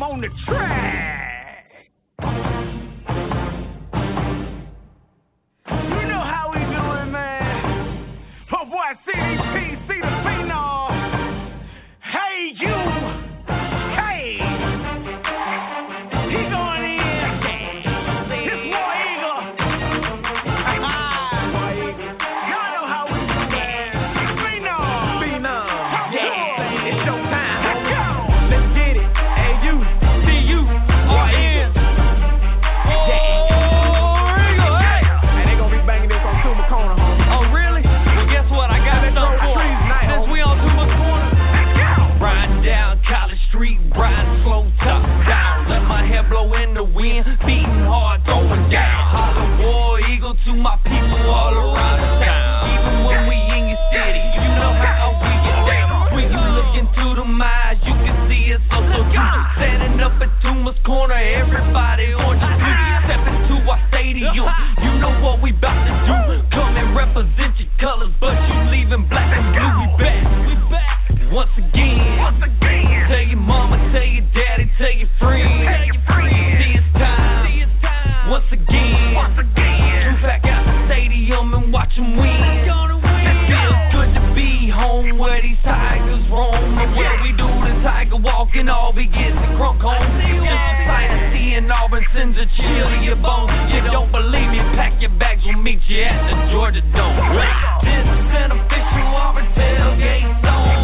I'm on the track. You know how we doing, man. Oh boy, CDP, see the phenom. Hey, you. Hey. He going in. This War Eagle. Y'all know how we doing, man. Phenom. Phenom. Yeah. It's your time. Let's go. Let's get it. Riding slow, tough, down. Let my hair blow in the wind. Beating hard, going down. Holler War Eagle to my people all around the town. Even when we in your city, you know how we get down. When you look into the eyes, you can see it's so beautiful. Standing up at Tuma's Corner, everybody on your feet. Step into our stadium, you know what we about to do. Come and represent your colors, but you leaving black and blue. We back once again. Tell your mama, tell your daddy, tell your friends. See it's time. Once again. Come back out the stadium and watch them win. Feels good to be home where these tigers roam. And where we do the tiger walk and all we get the crunk home. It's like seeing Auburn sends a chill to your bones. You don't believe me, pack your bags, we'll meet you at the Georgia Dome. This is an official Auburn tailgate zone.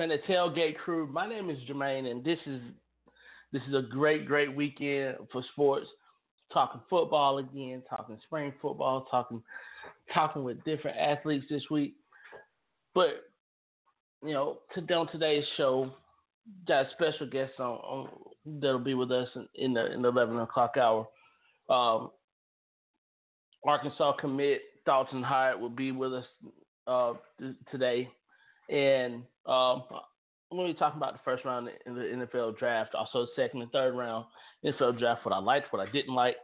And the tailgate crew. My name is Germain, and this is a great weekend for sports. Talking football again, talking spring football, talking with different athletes this week. But you know, on today's show, got a special guest on that'll be with us in the 11:00 hour. Arkansas commit Dalton Hyatt will be with us today. And we're going to be talking about the first round in the NFL draft, also second and third round NFL draft, what I liked, what I didn't like.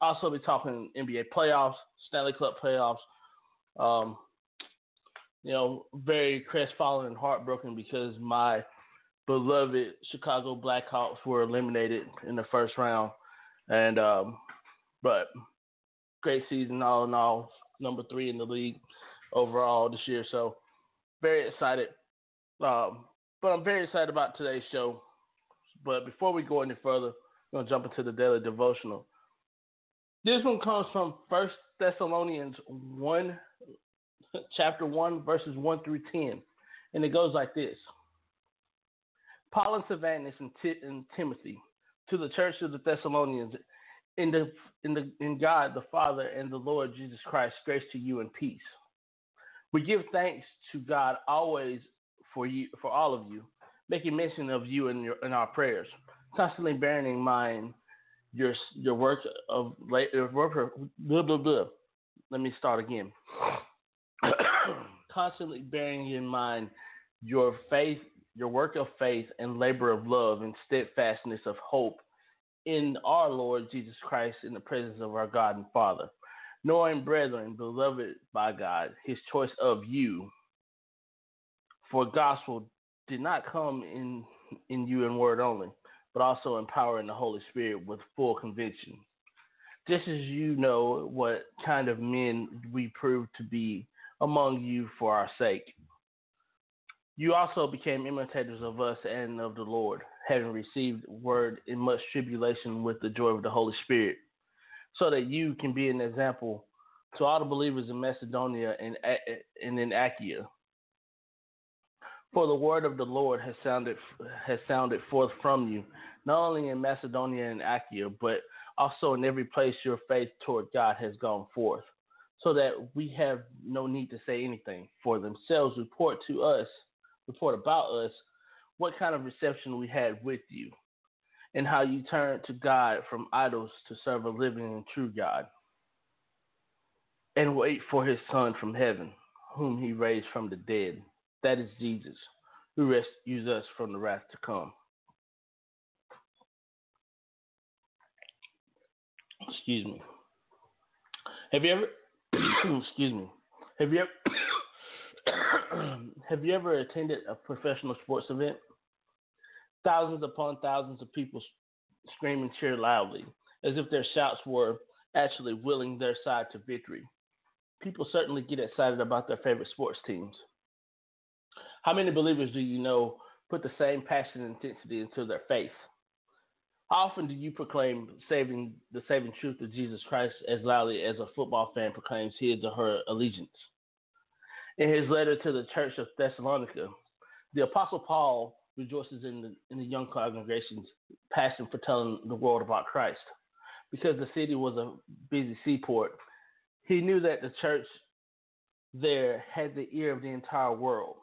Also, be talking NBA playoffs, Stanley Cup playoffs. Very crestfallen and heartbroken because my beloved Chicago Blackhawks were eliminated in the first round. And but great season all in all, number 3 in the league overall this year. So very excited, but I'm very excited about today's show. But before we go any further, we're going to jump into the daily devotional. This one comes from 1 Thessalonians 1, chapter 1, verses 1 through 10. And it goes like this. Paul and Silvanus and Timothy, to the church of the Thessalonians In God the Father and the Lord Jesus Christ, grace to you and peace. We give thanks to God always for you, for all of you, making mention of you in our prayers, constantly bearing in mind your work of constantly bearing in mind your faith, your work of faith and labor of love and steadfastness of hope in our Lord Jesus Christ, in the presence of our God and Father, knowing, brethren, beloved by God, his choice of you, for gospel did not come in you in word only, but also in power in the Holy Spirit with full conviction. Just as you know what kind of men we proved to be among you for our sake, you also became imitators of us and of the Lord, having received word in much tribulation with the joy of the Holy Spirit, so that you can be an example to all the believers in Macedonia and in Achaia. For the word of the Lord has sounded forth from you, not only in Macedonia and Achaia, but also in every place your faith toward God has gone forth, so that we have no need to say anything. For themselves report about us what kind of reception we had with you, and how you turned to God from idols to serve a living and true God, and wait for his Son from heaven, whom he raised from the dead. That is Jesus, who rescues us from the wrath to come. Excuse me. Have you ever attended a professional sports event? Thousands upon thousands of people scream and cheer loudly, as if their shouts were actually willing their side to victory. People certainly get excited about their favorite sports teams. How many believers do you know put the same passion and intensity into their faith? How often do you proclaim the saving truth of Jesus Christ as loudly as a football fan proclaims his or her allegiance? In his letter to the church of Thessalonica, the Apostle Paul rejoices in the young congregation's passion for telling the world about Christ. Because the city was a busy seaport, he knew that the church there had the ear of the entire world.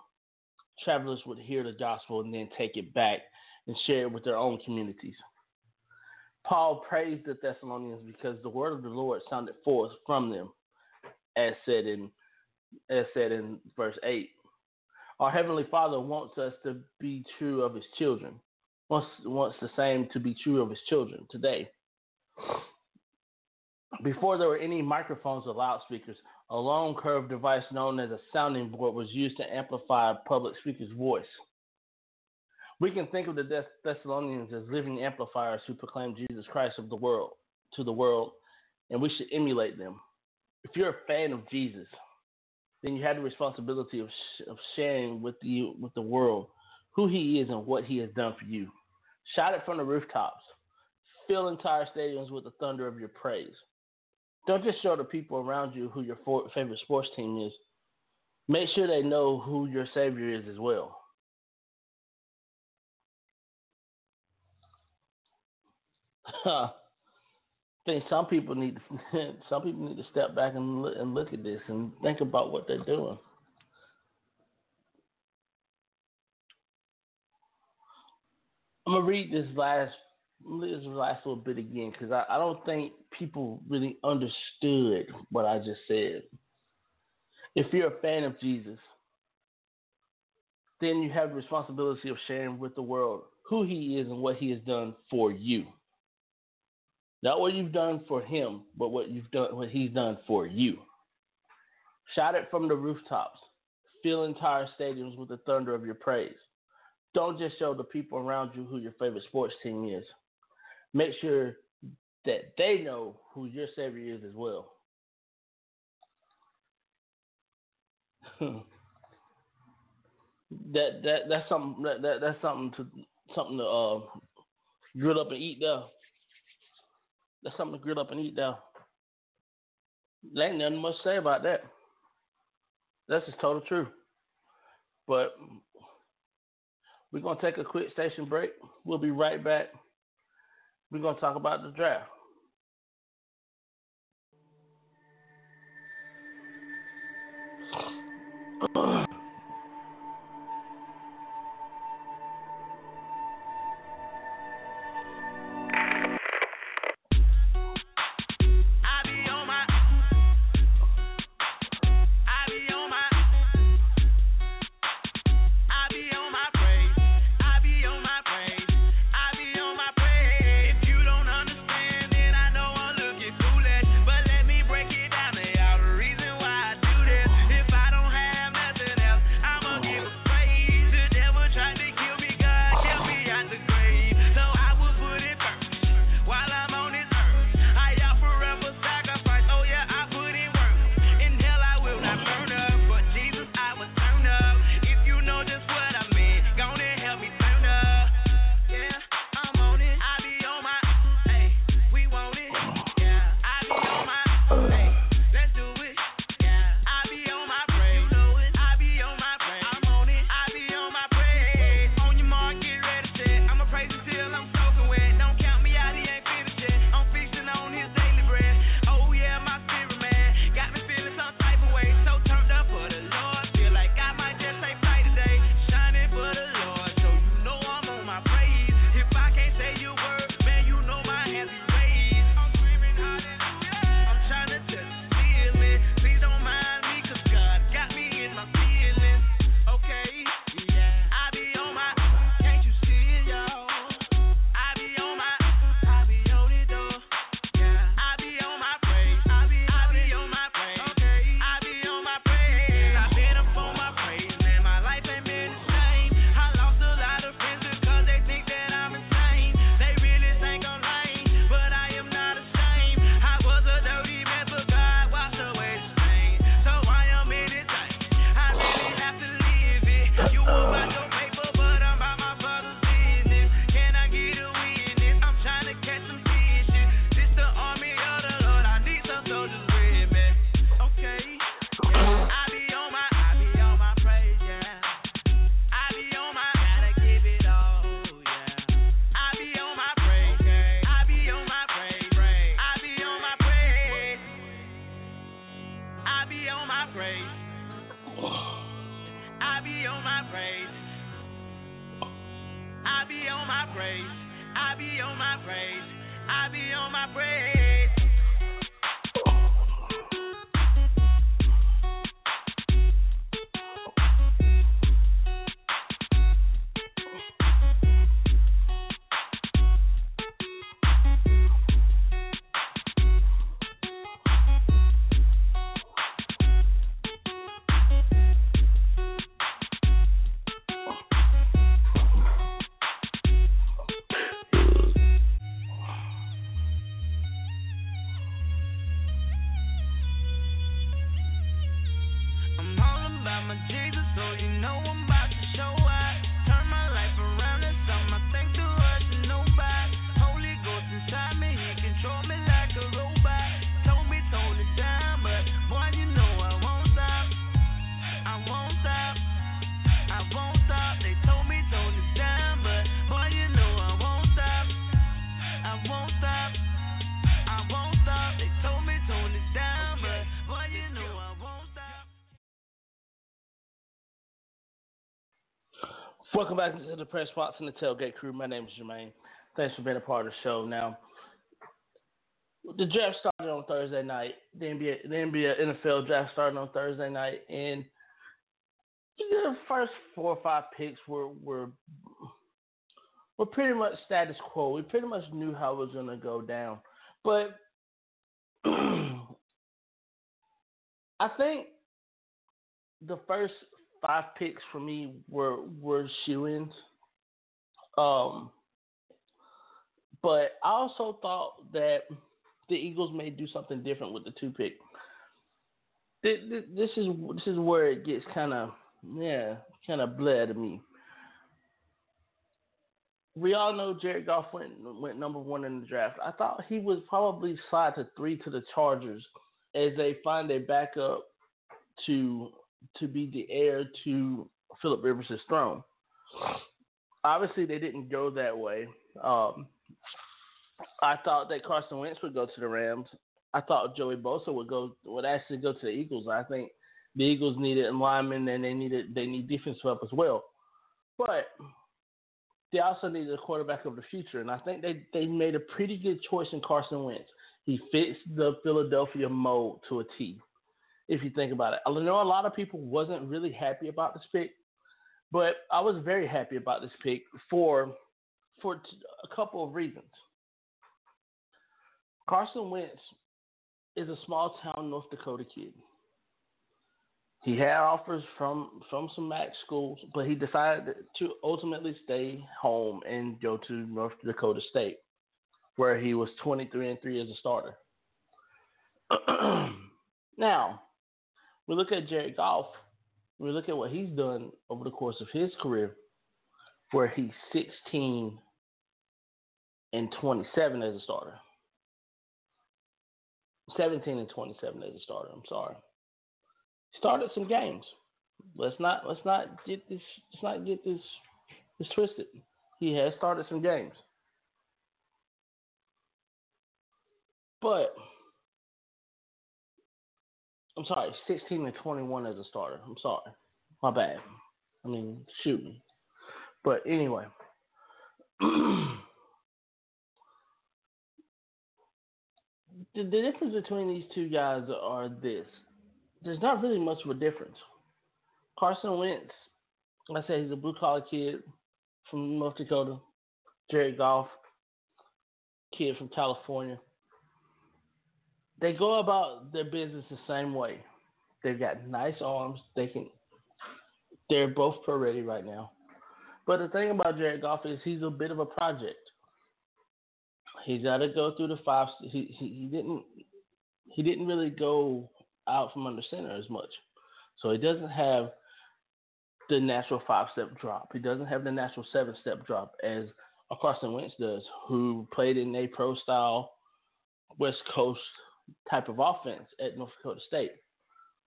Travelers would hear the gospel and then take it back and share it with their own communities. Paul praised the Thessalonians because the word of the Lord sounded forth from them, as said in verse 8. Our Heavenly Father wants us to be true of his children, wants the same to be true of his children today. Before there were any microphones or loudspeakers, a long curved device known as a sounding board was used to amplify a public speaker's voice. We can think of the Thessalonians as living amplifiers who proclaim Jesus Christ to the world, and we should emulate them. If you're a fan of Jesus, then you have the responsibility of sharing with the world who he is and what he has done for you. Shout it from the rooftops. Fill entire stadiums with the thunder of your praise. Don't just show the people around you who your favorite sports team is. Make sure they know who your Savior is as well. I think some people need to step back and look at this and think about what they're doing. I'm gonna read this last little bit again because I don't think people really understood what I just said. If you're a fan of Jesus, then you have the responsibility of sharing with the world who he is and what he has done for you. Not what you've done for him, but what he's done for you. Shout it from the rooftops. Fill entire stadiums with the thunder of your praise. Don't just show the people around you who your favorite sports team is. Make sure that they know who your Savior is as well. That's something to grill up and eat though. That's something to grill up and eat though. There ain't nothing much to say about that. That's just total truth. But we're going to take a quick station break. We'll be right back. We're going to talk about the draft. Welcome back to the Press Box and the Tailgate Crew. My name is Germain. Thanks for being a part of the show. Now, the draft started on Thursday night. The NFL draft started on Thursday night, and the first 4 or 5 picks were pretty much status quo. We pretty much knew how it was going to go down. But I think the first 5 picks for me were shoo-ins. But I also thought that the Eagles may do something different with the 2 pick. This is where it gets kind of bleh to me. We all know Jared Goff went number 1 in the draft. I thought he would probably slide to 3 to the Chargers as they find a backup to be the heir to Philip Rivers' throne. Obviously, they didn't go that way. I thought that Carson Wentz would go to the Rams. I thought Joey Bosa would actually go to the Eagles. I think the Eagles needed a lineman, and they need defensive help as well. But they also needed a quarterback of the future, and I think they made a pretty good choice in Carson Wentz. He fits the Philadelphia mold to a T, if you think about it. I know a lot of people wasn't really happy about this pick, but I was very happy about this pick for a couple of reasons. Carson Wentz is a small-town North Dakota kid. He had offers from some MAC schools, but he decided to ultimately stay home and go to North Dakota State, where he was 23-3 as a starter. Now, we look at Jared Goff. We look at what he's done over the course of his career, where he's 16-27 as a starter. 17-27 as a starter. I'm sorry. Started some games. Let's not get this twisted. He has started some games, but I'm sorry, 16-21 as a starter. I'm sorry, my bad. I mean, shoot me. But anyway. The difference between these two guys are this. There's not really much of a difference. Carson Wentz, like I said, he's a blue-collar kid from North Dakota. Jared Goff, kid from California. They go about their business the same way. They've got nice arms. They're both pro-ready right now. But the thing about Jared Goff is he's a bit of a project. He's got to go through the five. He didn't really go out from under center as much, so he doesn't have the natural 5-step drop. He doesn't have the natural 7-step drop as Carson Wentz does, who played in a pro style West Coast type of offense at North Dakota State.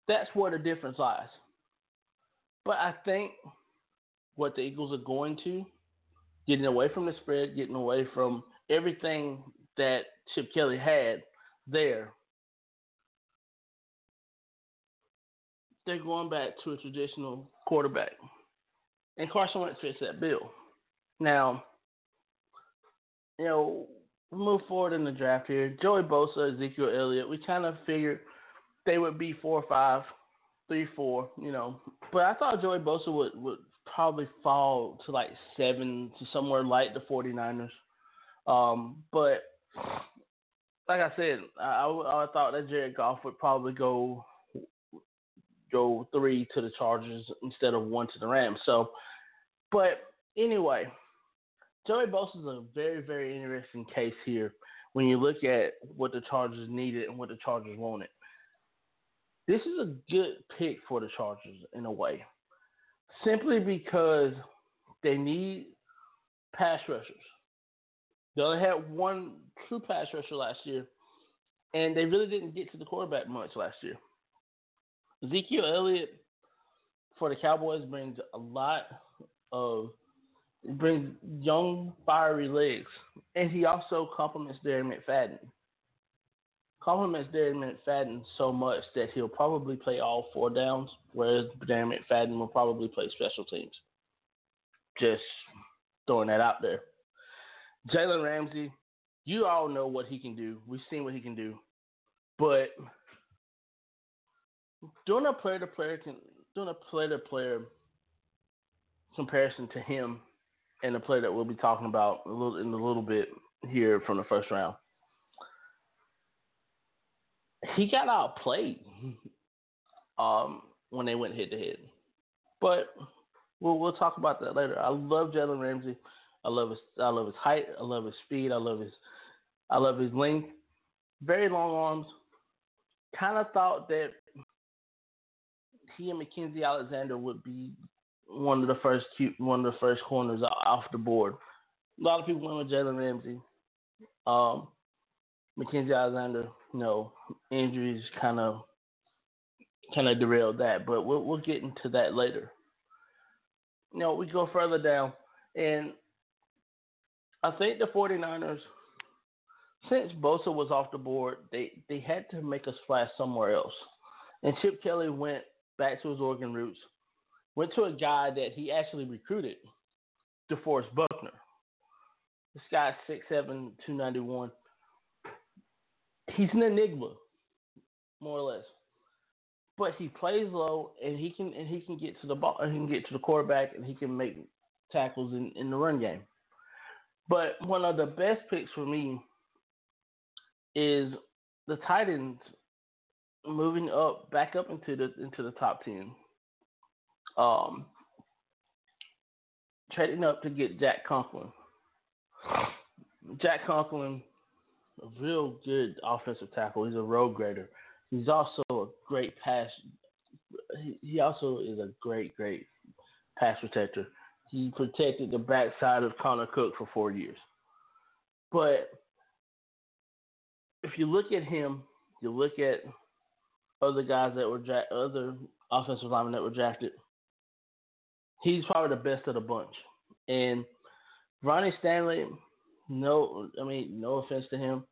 That's where the difference lies. But I think what the Eagles are going to, getting away from the spread, getting away from everything that Chip Kelly had there, they're going back to a traditional quarterback. And Carson Wentz fits that bill. Now, move forward in the draft here. Joey Bosa, Ezekiel Elliott, we kind of figured they would be 4-5, 3-4, But I thought Joey Bosa would probably fall to like 7, to somewhere like the 49ers. But like I said, I thought that Jared Goff would probably go 3 to the Chargers instead of 1 to the Rams. So, but anyway, Joey Bosa is a very, very interesting case here when you look at what the Chargers needed and what the Chargers wanted. This is a good pick for the Chargers in a way, simply because they need pass rushers. They only had one true pass rusher last year, and they really didn't get to the quarterback much last year. Ezekiel Elliott for the Cowboys brings young, fiery legs, and he also compliments Darren McFadden so much that he'll probably play all 4 downs, whereas Darren McFadden will probably play special teams. Just throwing that out there. Jalen Ramsey, you all know what he can do. We've seen what he can do. But doing a player-to-player comparison to him and the player that we'll be talking about in a little bit here from the first round, he got outplayed when they went head-to-head. But we'll talk about that later. I love Jalen Ramsey. I love his height. I love his speed. I love his length. Very long arms. Kind of thought that he and Mackenzie Alexander would be one of the first corners off the board. A lot of people went with Jalen Ramsey. Mackenzie Alexander, injuries kind of derailed that, but we'll get into that later. We go further down, and I think the 49ers, since Bosa was off the board, they had to make a splash somewhere else. And Chip Kelly went back to his Oregon roots, went to a guy that he actually recruited, DeForest Buckner. This guy's 6'7", 291. He's an enigma, more or less. But he plays low, and he can get to the ball, and he can get to the quarterback, and he can make tackles in the run game. But one of the best picks for me is the Titans moving up, back up into the top 10. Trading up to get Jack Conklin. Jack Conklin, a real good offensive tackle. He's a road grader. He's also a great pass. He also is a great, great pass protector. He protected the backside of Connor Cook for 4 years. But if you look at him, you look at other guys that were other offensive linemen that were drafted, he's probably the best of the bunch. And Ronnie Stanley, no offense to him.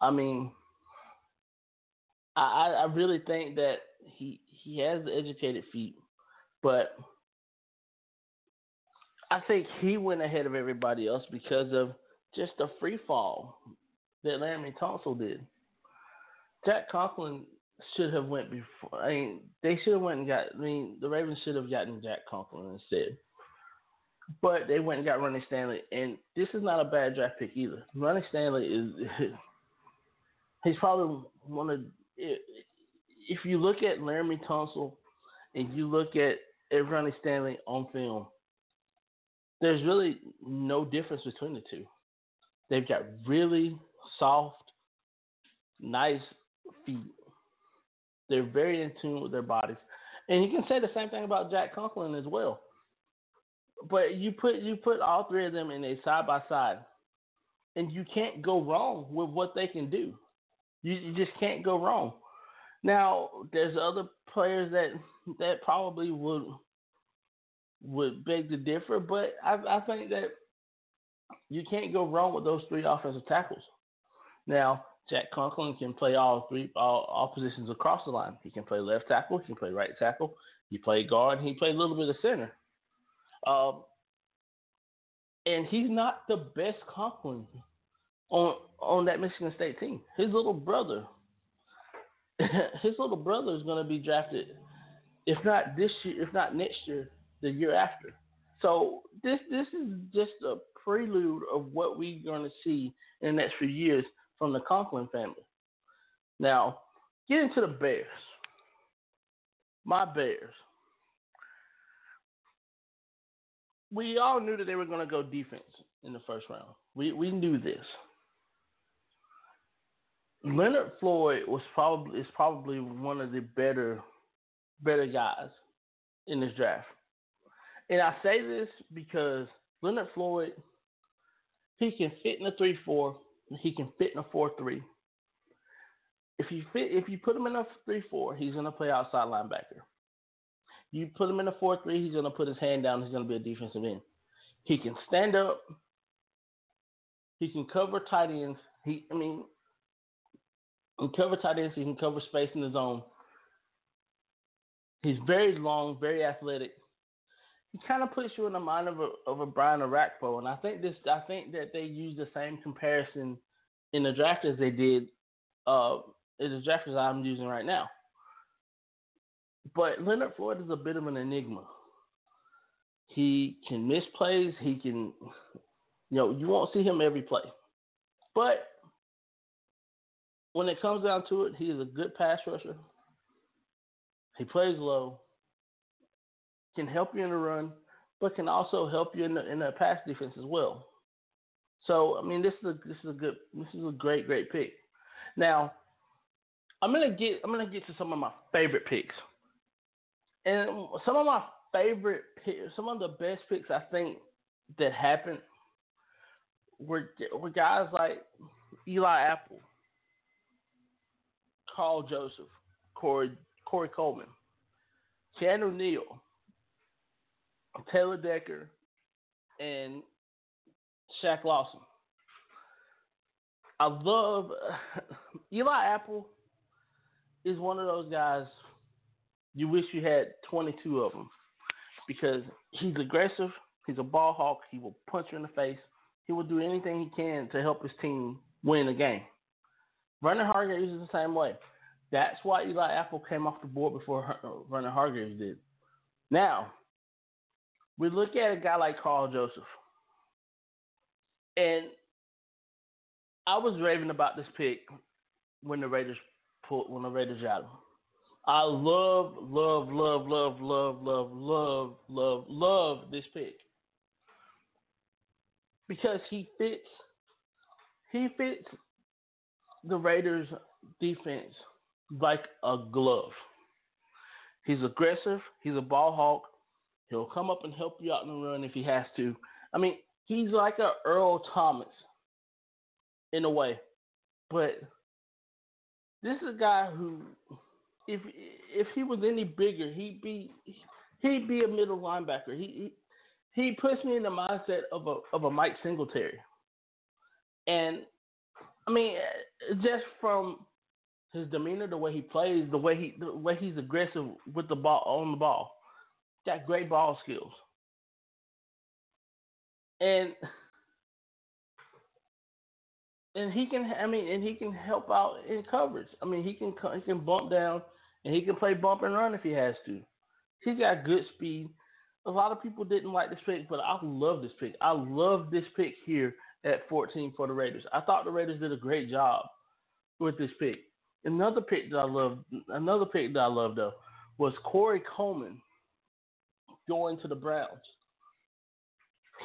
I really think that he has the educated feet, but I think he went ahead of everybody else because of just the free fall that Laremy Tunsil did. Jack Conklin should have went before. They should have went and got. The Ravens should have gotten Jack Conklin instead. But they went and got Ronnie Stanley, and this is not a bad draft pick either. Ronnie Stanley is. He's probably one of. If you look at Laremy Tunsil, and you look at Ronnie Stanley on film, there's really no difference between the two. They've got really soft, nice feet. They're very in tune with their bodies. And you can say the same thing about Jack Conklin as well. But you put all three of them in a side-by-side, and you can't go wrong with what they can do. You just can't go wrong. Now, there's other players that probably would beg to differ, but I think that you can't go wrong with those three offensive tackles. Now, Jack Conklin can play all positions across the line. He can play left tackle. He can play right tackle. He played guard. He played a little bit of center. And he's not the best Conklin on that Michigan State team. His little brother is going to be drafted, if not this year, if not next year, the year after. So this is just a prelude of what we're going to see in the next few years from the Conklin family. Now, getting to the Bears. My Bears. We all knew that they were going to go defense in the first round. We knew this. Leonard Floyd is probably one of the better guys in this draft. And I say this because Leonard Floyd, he can fit in a 3-4. He can fit in a 4-3. If you put him in a 3-4, he's going to play outside linebacker. You put him in a 4-3, he's going to put his hand down. He's going to be a defensive end. He can stand up. He can cover tight ends. He can cover tight ends. He can cover space in the zone. He's very long, very athletic. He kind of puts you in the mind of a Brian Arakpo, and I think that they use the same comparison in the draft as they did in the draft as I'm using right now. But Leonard Floyd is a bit of an enigma. He can miss plays. He can, you won't see him every play. But when it comes down to it, he is a good pass rusher. He plays low. Can help you in the run, but can also help you in the pass defense as well. So this is a great pick. Now, I'm gonna get to some of my favorite picks, and some of the best picks I think that happened were guys like Eli Apple, Karl Joseph, Corey Coleman, Chandler Neal, Taylor Decker, and Shaq Lawson. I love Eli Apple is one of those guys you wish you had 22 of them, because he's aggressive. He's a ball hawk. He will punch you in the face. He will do anything he can to help his team win a game. Vernon Hargreaves is the same way. That's why Eli Apple came off the board before Vernon Hargreaves did. Now, we look at a guy like Karl Joseph. And I was raving about this pick when the Raiders got him. I love this pick. Because he fits the Raiders' defense like a glove. He's aggressive. He's a ball hawk. He'll come up and help you out in the run if he has to. I mean, he's like a Earl Thomas in a way. But this is a guy who, if he was any bigger, he'd be a middle linebacker. He puts me in the mindset of a Mike Singletary. And, I mean, just from his demeanor, the way he plays, the way he's aggressive with the ball, on the ball. Got great ball skills. And he can help out in coverage. I mean, he can bump down and he can play bump and run if he has to. He's got good speed. A lot of people didn't like this pick, but I love this pick. I love this pick here at 14 for the Raiders. I thought the Raiders did a great job with this pick. Another pick that I loved though was Corey Coleman going to the Browns.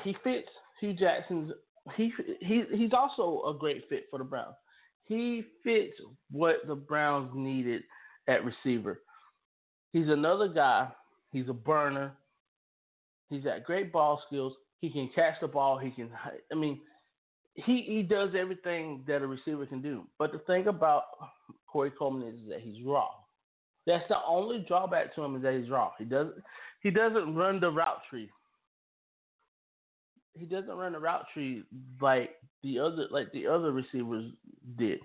He fits Hugh Jackson's. He's also a great fit for the Browns. He fits what the Browns needed at receiver. He's another guy. He's a burner. He's got great ball skills. He can catch the ball. He does everything that a receiver can do. But the thing about Corey Coleman is that he's raw. That's the only drawback to him, is that he's raw. He doesn't run the route tree. He doesn't run the route tree like the other receivers did.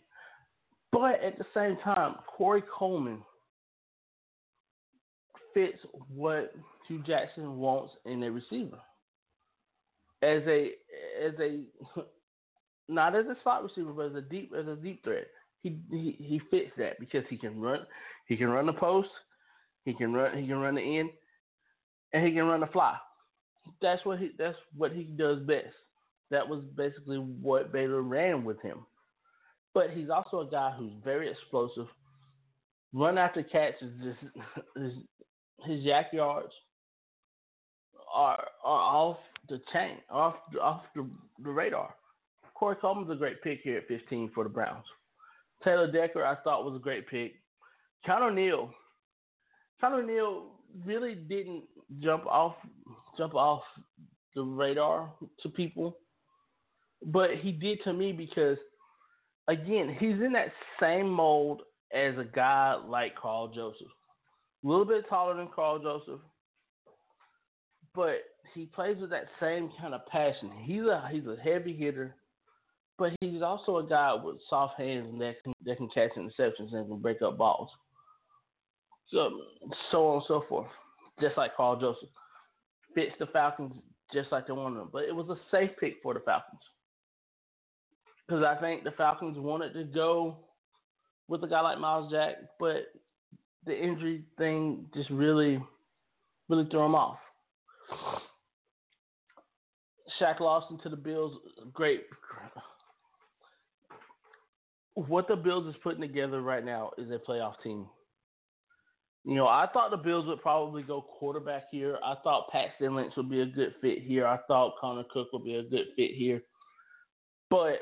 But at the same time, Corey Coleman fits what Hugh Jackson wants in a receiver. As a not as a slot receiver, but as a deep threat. He fits that because he can run the post, he can run the end, and he can run the fly. That's what he does best. That was basically what Baylor ran with him. But he's also a guy who's very explosive. Run after catch is just his yak yards are off the chain, off the radar. Corey Coleman's a great pick here at 15 for the Browns. Taylor Decker, I thought, was a great pick. Connor Neal really didn't jump off the radar to people, but he did to me because, again, he's in that same mold as a guy like Karl Joseph. A little bit taller than Karl Joseph, but he plays with that same kind of passion. He's a heavy hitter, but he's also a guy with soft hands that can catch interceptions and can break up balls. So on and so forth, just like Karl Joseph. Fits the Falcons just like they wanted them. But it was a safe pick for the Falcons, because I think the Falcons wanted to go with a guy like Miles Jack, but the injury thing just really, really threw him off. Shaq Lawson to the Bills, great. What the Bills is putting together right now is a playoff team. You know, I thought the Bills would probably go quarterback here. I thought Paxton Lynch would be a good fit here. I thought Connor Cook would be a good fit here. But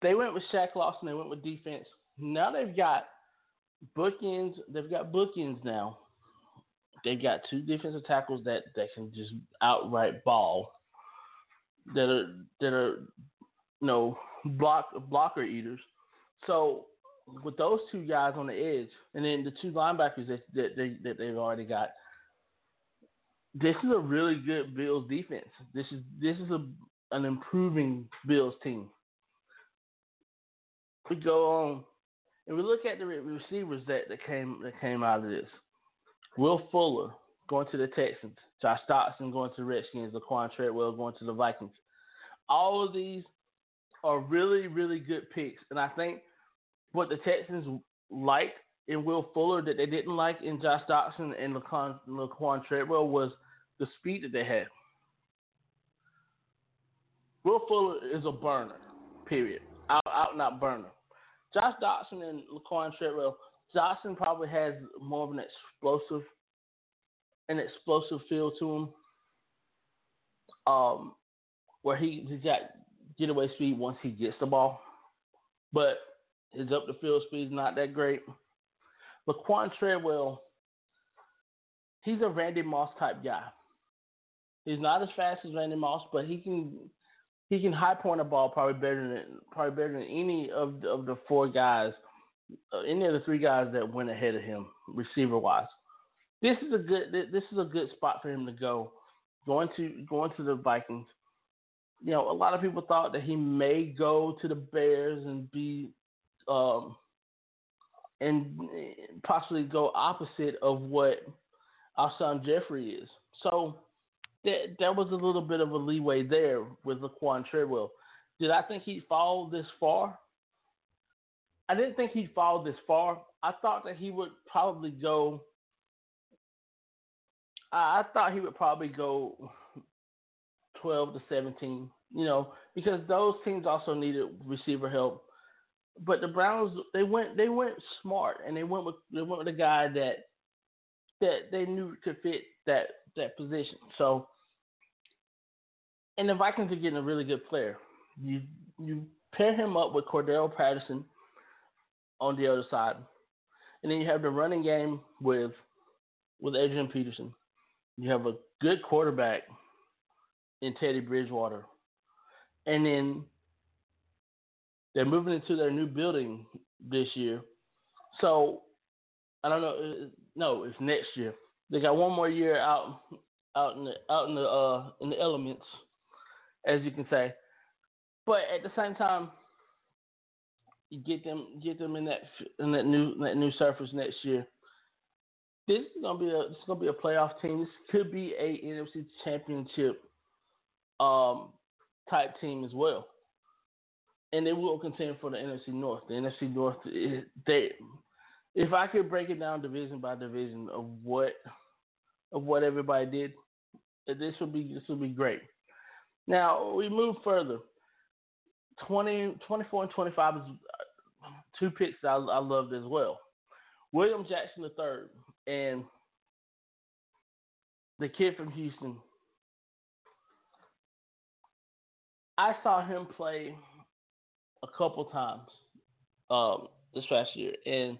they went with Shaq Lawson. They went with defense. Now they've got bookends. They've got two defensive tackles that can just outright ball, that are you know, blocker eaters. So with those two guys on the edge, and then the two linebackers that they've already got, this is a really good Bills defense. This is an improving Bills team. We go on And we look at the receivers that came out of this. Will Fuller going to the Texans. Josh Doctson going to the Redskins. Laquon Treadwell going to the Vikings. All of these are really, really good picks. And I think what the Texans liked in Will Fuller that they didn't like in Josh Doctson and Laquon Treadwell was the speed that they had. Will Fuller is a burner, period. Out and out burner. Josh Doctson and Laquon Treadwell, Johnson probably has more of an explosive feel to him, where he's got getaway speed once he gets the ball, but his up the field speed is not that great. Laquon Treadwell, he's a Randy Moss type guy. He's not as fast as Randy Moss, but he can high point a ball probably better than any of the four guys, any of the three guys that went ahead of him receiver wise. This is a good spot for him to go. Going to the Vikings. You know, a lot of people thought that he may go to the Bears and be and possibly go opposite of what our son Jeffrey is. So there was a little bit of a leeway there with Laquon Treadwell. Did I think he'd fall this far? I didn't think he'd fall this far. I thought that he would probably go. I thought he would probably go 12 to 17, you know, because those teams also needed receiver help. But the Browns, they went smart, and they went with a guy that they knew could fit that position. So, and the Vikings are getting a really good player. You pair him up with Cordell Patterson on the other side, and then you have the running game with Adrian Peterson. You have a good quarterback in Teddy Bridgewater, and then they're moving into their new building this year. So I don't know. No, it's next year. They got one more year out in the elements, as you can say. But at the same time, you get them in that new surface next year. This is gonna be a playoff team. This could be a NFC Championship type team as well, and they will contend for the NFC North. The NFC North, if I could break it down division by division of what everybody did, this would be great. Now we move further. 24 and 25 is two picks I loved as well. William Jackson III and the kid from Houston. I saw him play a couple times this past year, and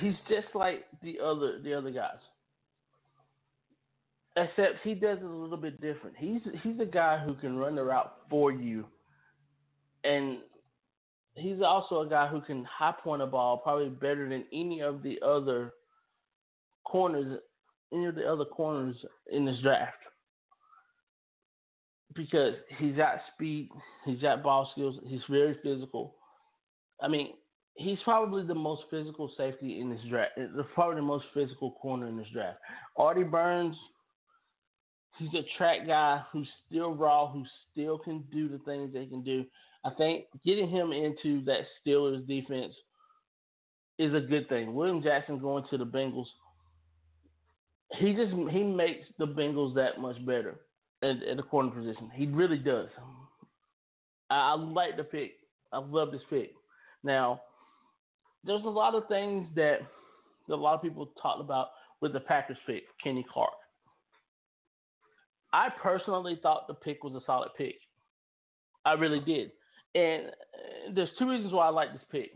he's just like the other guys, except he does it a little bit different. He's a guy who can run the route for you, and he's also a guy who can high point a ball probably better than any of the other corners, in this draft, because he's got speed, he's got ball skills, he's very physical. I mean, he's probably the most physical safety in this draft, probably the most physical corner in this draft. Artie Burns, he's a track guy who's still raw, who still can do the things they can do. I think getting him into that Steelers defense is a good thing. William Jackson going to the Bengals, he makes the Bengals that much better at the corner position. He really does. I like the pick. I love this pick. Now, there's a lot of things that a lot of people talked about with the Packers pick, Kenny Clark. I personally thought the pick was a solid pick. I really did. And there's two reasons why I like this pick.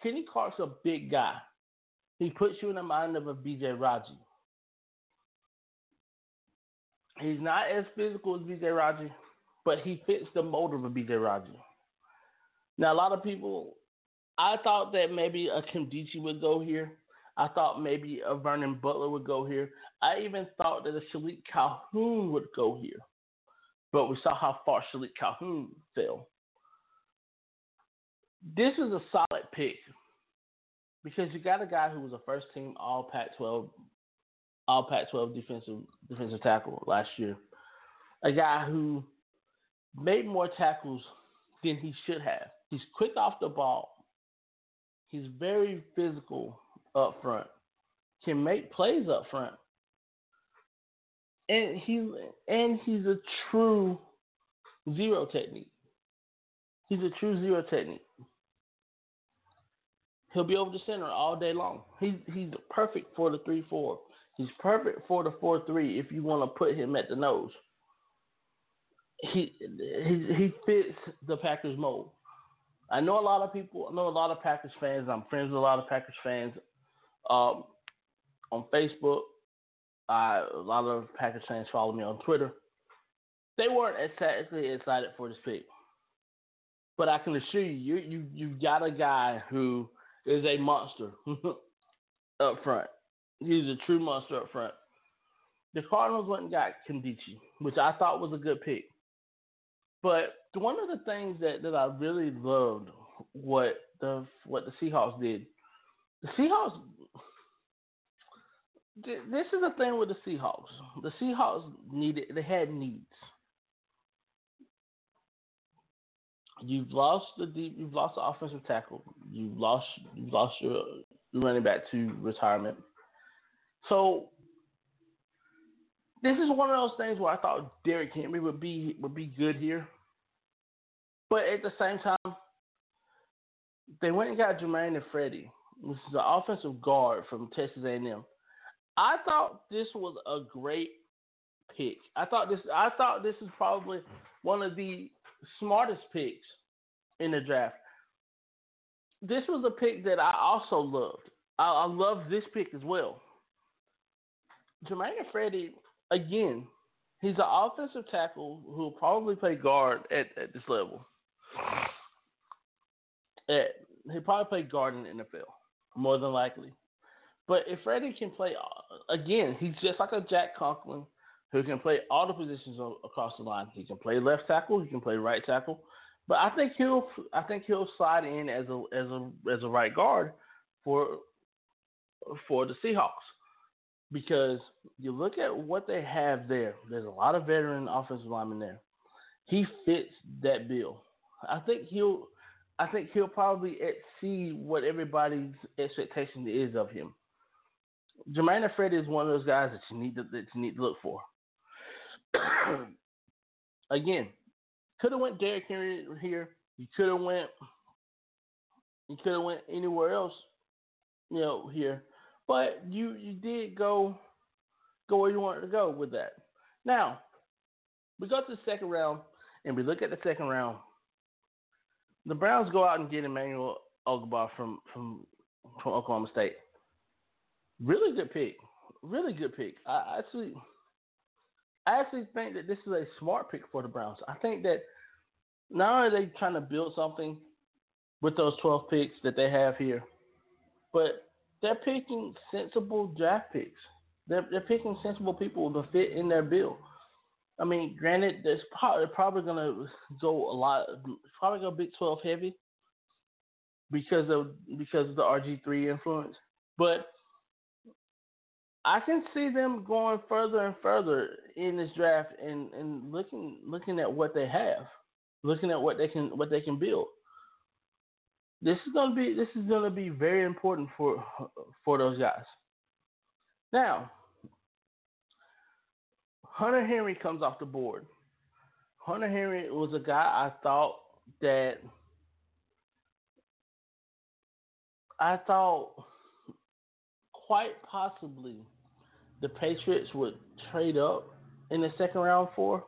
Kenny Clark's a big guy. He puts you in the mind of a B.J. Raji. He's not as physical as B.J. Raji, but he fits the mold of a B.J. Raji. Now, a lot of people, I thought that maybe a Kimdichie would go here. I thought maybe a Vernon Butler would go here. I even thought that a Shilique Calhoun would go here. But we saw how far Shilique Calhoun fell. This is a solid pick because you got a guy who was a first-team All Pac-12 defensive tackle last year. A guy who made more tackles than he should have. He's quick off the ball. He's very physical up front. Can make plays up front. And he's a true zero technique. He'll be over the center all day long. He's perfect for the 3-4. He's perfect for the 4-3 if you want to put him at the nose. He fits the Packers mold. I know a lot of Packers fans. I'm friends with a lot of Packers fans on Facebook. A lot of Packers fans follow me on Twitter. They weren't exactly excited for this pick. But I can assure you, you've got a guy who is a monster up front. He's a true monster up front. The Cardinals went and got Kandichi, which I thought was a good pick. But one of the things that I really loved what the Seahawks did. The Seahawks. This is the thing with the Seahawks. The Seahawks they had needs. You've lost the offensive tackle. You've lost your running back to retirement. So this is one of those things where I thought Derek Henry would be good here. But at the same time, they went and got Germain Ifedi, which is an offensive guard from Texas A&M. I thought this was a great pick. I thought this is probably one of the smartest picks in the draft. This was a pick that I also loved. I love this pick as well. Germain Ifedi, again, he's an offensive tackle who'll probably play guard at this level. He'll probably play guard in the NFL, more than likely. But Ifedi can play, again, he's just like a Jack Conklin who can play all the positions across the line. He can play left tackle, he can play right tackle. But I think he'll slide in as a right guard for the Seahawks. Because you look at what they have there. There's a lot of veteran offensive linemen there. He fits that bill. I think he'll probably exceed what everybody's expectation is of him. Germain Ifedi is one of those guys that you need to look for. Again, could have went Derrick Henry here. You could have went anywhere else, here. But you did go where you wanted to go with that. Now, we go to the second round, and we look at the second round. The Browns go out and get Emmanuel Ogba from Oklahoma State. Really good pick. I actually think that this is a smart pick for the Browns. I think that not only are they trying to build something with those 12 picks that they have here, but they're picking sensible draft picks. They're picking sensible people to fit in their bill. I mean, granted, they're probably going to go probably go Big 12 heavy because of the RG3 influence. But I can see them going further and further in this draft and looking at what they have, looking at what they can build. This is gonna be very important for those guys. Now, Hunter Henry comes off the board. Hunter Henry was a guy I thought quite possibly the Patriots would trade up in the second round for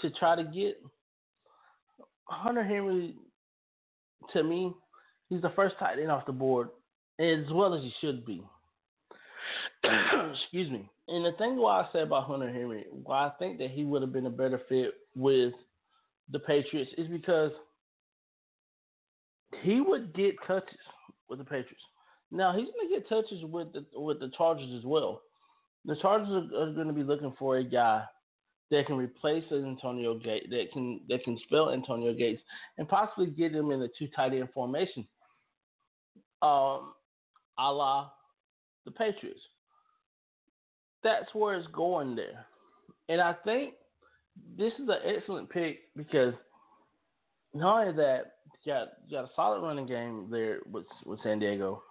to try to get Hunter Henry. To me, he's the first tight end off the board, as well as he should be. Excuse me. And the thing why I said about Hunter Henry, why I think that he would have been a better fit with the Patriots, is because he would get touches with the Patriots. Now, he's going to get touches with the Chargers as well. The Chargers are going to be looking for a guy that can replace Antonio Gates, that can spell Antonio Gates, and possibly get him in a two tight end formation, a la the Patriots. That's where it's going there. And I think this is an excellent pick because not only that, you got a solid running game there with San Diego.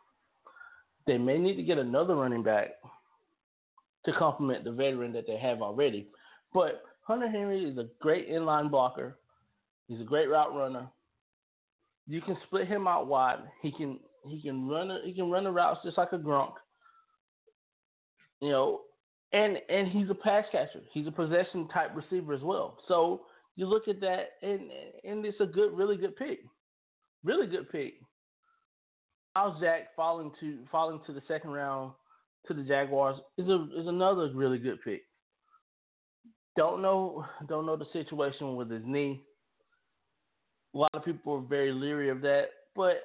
They may need to get another running back to complement the veteran that they have already. But Hunter Henry is a great inline blocker. He's a great route runner. You can split him out wide. He can run the routes just like a Gronk. You know, and he's a pass catcher. He's a possession type receiver as well. So you look at that, and it's a really good pick. Al Jack falling to the second round to the Jaguars is another really good pick. Don't know the situation with his knee. A lot of people are very leery of that, but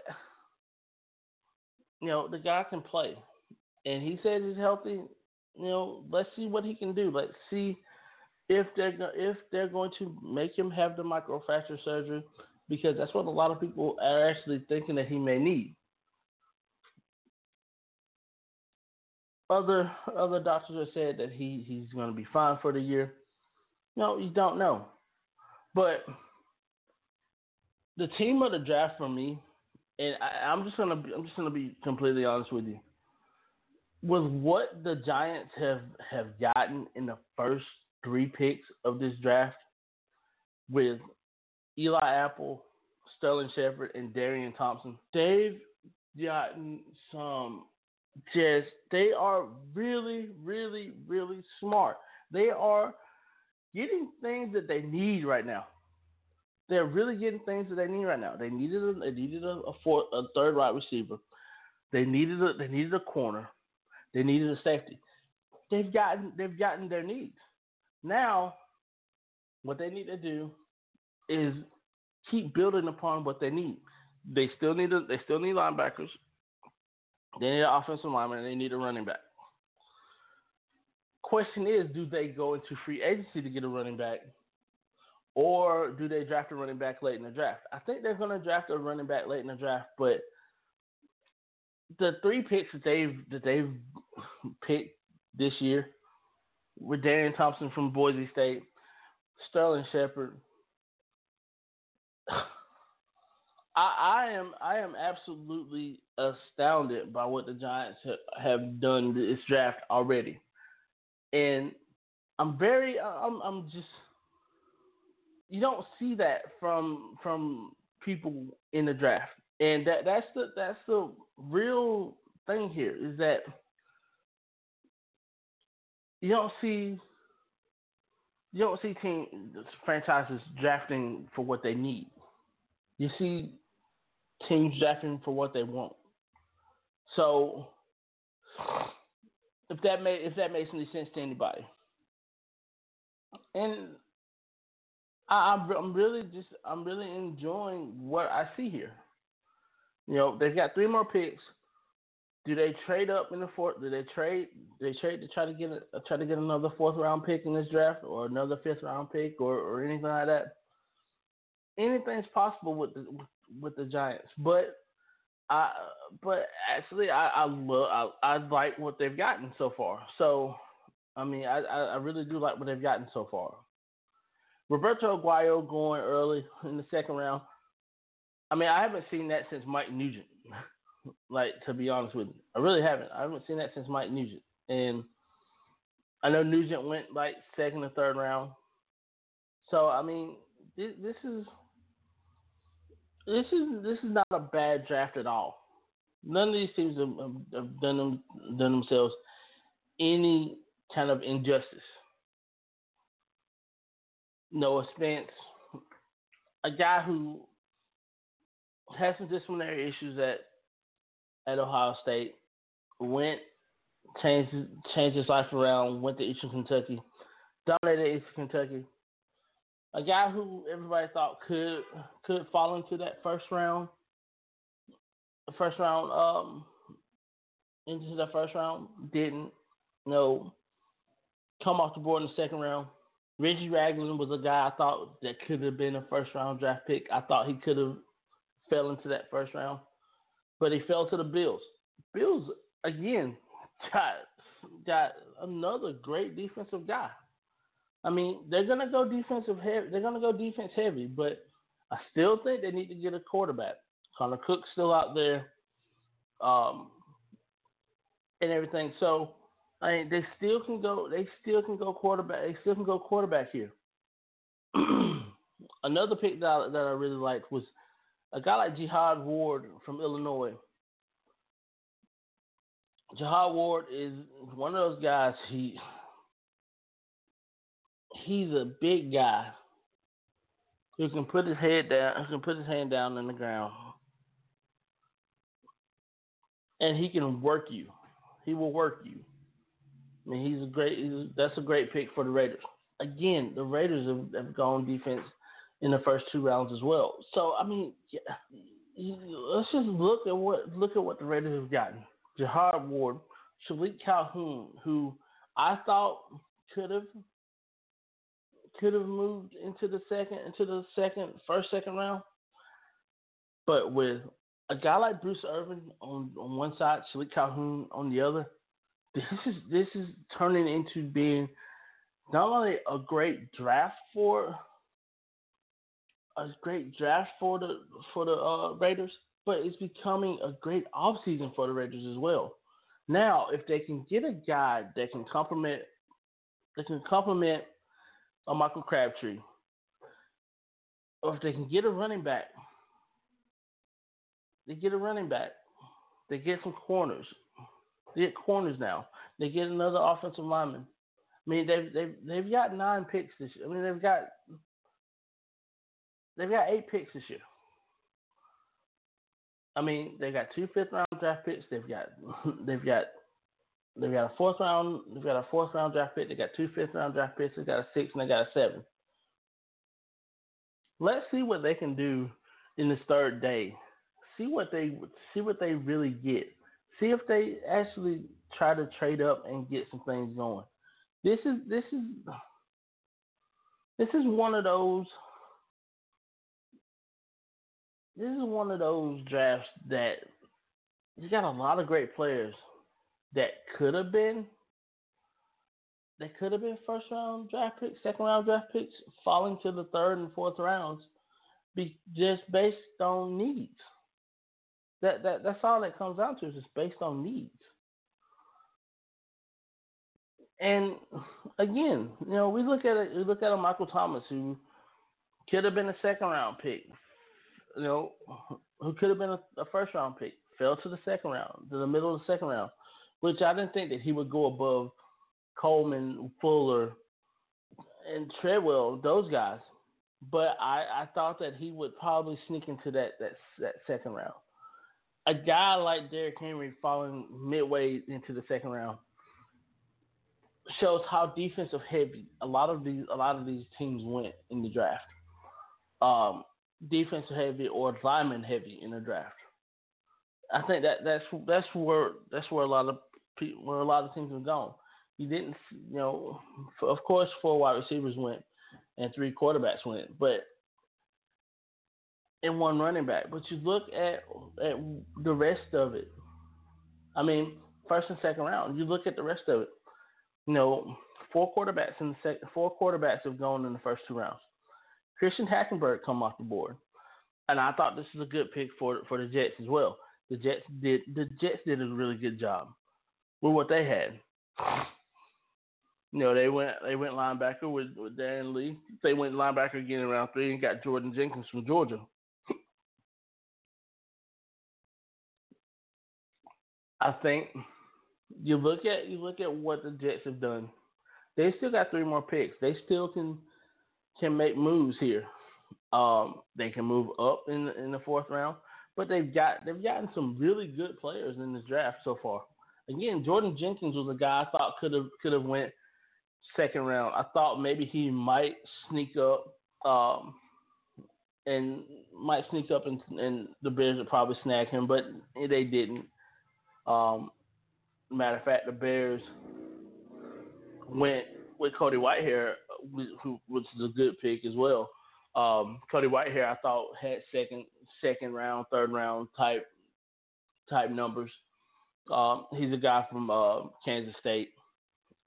you know the guy can play, and he says he's healthy. You know, let's see what he can do. Let's see if they're going to make him have the microfracture surgery, because that's what a lot of people are actually thinking that he may need. Other doctors have said that he's going to be fine for the year. No, you don't know. But the team of the draft for me, and I'm just gonna be completely honest with you, with what the Giants have gotten in the first three picks of this draft, with Eli Apple, Sterling Shepard, and Darian Thompson, they've gotten some. Just, they are really, really, really smart. They are getting things that they need right now. They're really getting things that they need right now. They needed a third wide receiver. They needed a corner. They needed a safety. They've gotten their needs. Now, what they need to do is keep building upon what they need. They still need linebackers. They need an offensive lineman, and they need a running back. Question is, do they go into free agency to get a running back, or do they draft a running back late in the draft? I think they're going to draft a running back late in the draft, but the three picks that they've picked this year were Darian Thompson from Boise State, Sterling Shepard. I am absolutely astounded by what the Giants have done this draft already, and I'm just you don't see that from people in the draft, and that's the real thing here is that you don't see franchises drafting for what they need. You see teams drafting for what they want. So, if that makes any sense to anybody, and I'm really enjoying what I see here. You know, they've got three more picks. Do they trade up in the fourth? Do they trade? To try to get another fourth round pick in this draft, or another fifth round pick, or anything like that? Anything's possible with the Giants, but actually I like what they've gotten so far. So, I mean, I really do like what they've gotten so far. Roberto Aguayo going early in the second round. I mean, I haven't seen that since Mike Nugent. Like, to be honest with you, I really haven't. I haven't seen that since Mike Nugent, and I know Nugent went like second or third round. So, I mean, this is not a bad draft at all. None of these teams have done themselves any kind of injustice. Noah Spence, a guy who had some disciplinary issues at Ohio State, changed his life around, went to Eastern Kentucky, dominated Eastern Kentucky. A guy who everybody thought could fall into that first round, didn't, come off the board in the second round, Reggie Ragland was a guy I thought that could have been a first-round draft pick. I thought he could have fell into that first round, but he fell to the Bills. Bills, again, got another great defensive guy. I mean, they're going to go defensive heavy. They're going to go defense heavy, but I still think they need to get a quarterback. Connor Cook's still out there and everything. So, I mean, they still can go quarterback here. Another pick that I really liked was a guy like Jihad Ward from Illinois. Jihad Ward is one of those guys, he's a big guy who can put his head down, who can put his hand down in the ground. And he can work you. He will work you. I mean, that's a great pick for the Raiders. Again, the Raiders have gone defense in the first two rounds as well. So, I mean, yeah, let's just look at what the Raiders have gotten. Jihad Ward, Shilique Calhoun, who I thought could have moved into the first, second round. But with a guy like Bruce Irvin on one side, Shilique Calhoun on the other, this is turning into being not only a great draft for the Raiders, but it's becoming a great offseason for the Raiders as well. Now, if they can get a guy that can complement a Michael Crabtree, or if they can get a running back, they get some corners. They get corners now. They get another offensive lineman. I mean, they've got 9 picks this year. I mean, they've got 8 picks this year. I mean, they got 2 fifth-round draft picks. They've got a fourth-round. They've got a fourth-round draft pick. They got 2 fifth-round draft picks. They got a 6 and they got a 7. Let's see what they can do in this third day. See what they really get. See if they actually try to trade up and get some things going. This is one of those. This is one of those drafts that you got a lot of great players that could have been first round draft picks, second round draft picks, falling to the third and fourth rounds, just based on needs. That's all that comes down to is just based on needs. And again, you know, we look at a Michael Thomas who could have been a second round pick. You know, who could have been a first-round pick, fell to the second round, to the middle of the second round, which I didn't think that he would go above Coleman, Fuller, and Treadwell, those guys. But I thought that he would probably sneak into that second round. A guy like Derek Henry falling midway into the second round shows how defensive heavy a lot of these teams went in the draft. Defensive heavy or lineman heavy in the draft. I think that's where a lot of teams have gone. You didn't, you know, of course 4 wide receivers went and 3 quarterbacks went, and 1 running back. But you look at the rest of it. I mean, first and second round. You look at the rest of it. You know, 4 quarterbacks have gone in the first 2 rounds. Christian Hackenberg come off the board, and I thought this is a good pick for the Jets as well. The Jets did a really good job with what they had. You know, they went linebacker with Darren Lee. They went linebacker again in round 3 and got Jordan Jenkins from Georgia. I think you look at what the Jets have done. They still got 3 more picks. They still can make moves here. They can move up in the fourth round, but they've gotten some really good players in this draft so far. Again, Jordan Jenkins was a guy I thought could have went second round. I thought maybe he might sneak up, and the Bears would probably snag him, but they didn't. Matter of fact, the Bears went with Cody Whitehair who was a good pick as well. Cody Whitehair, I thought, had second round, third round type numbers. He's a guy from Kansas State.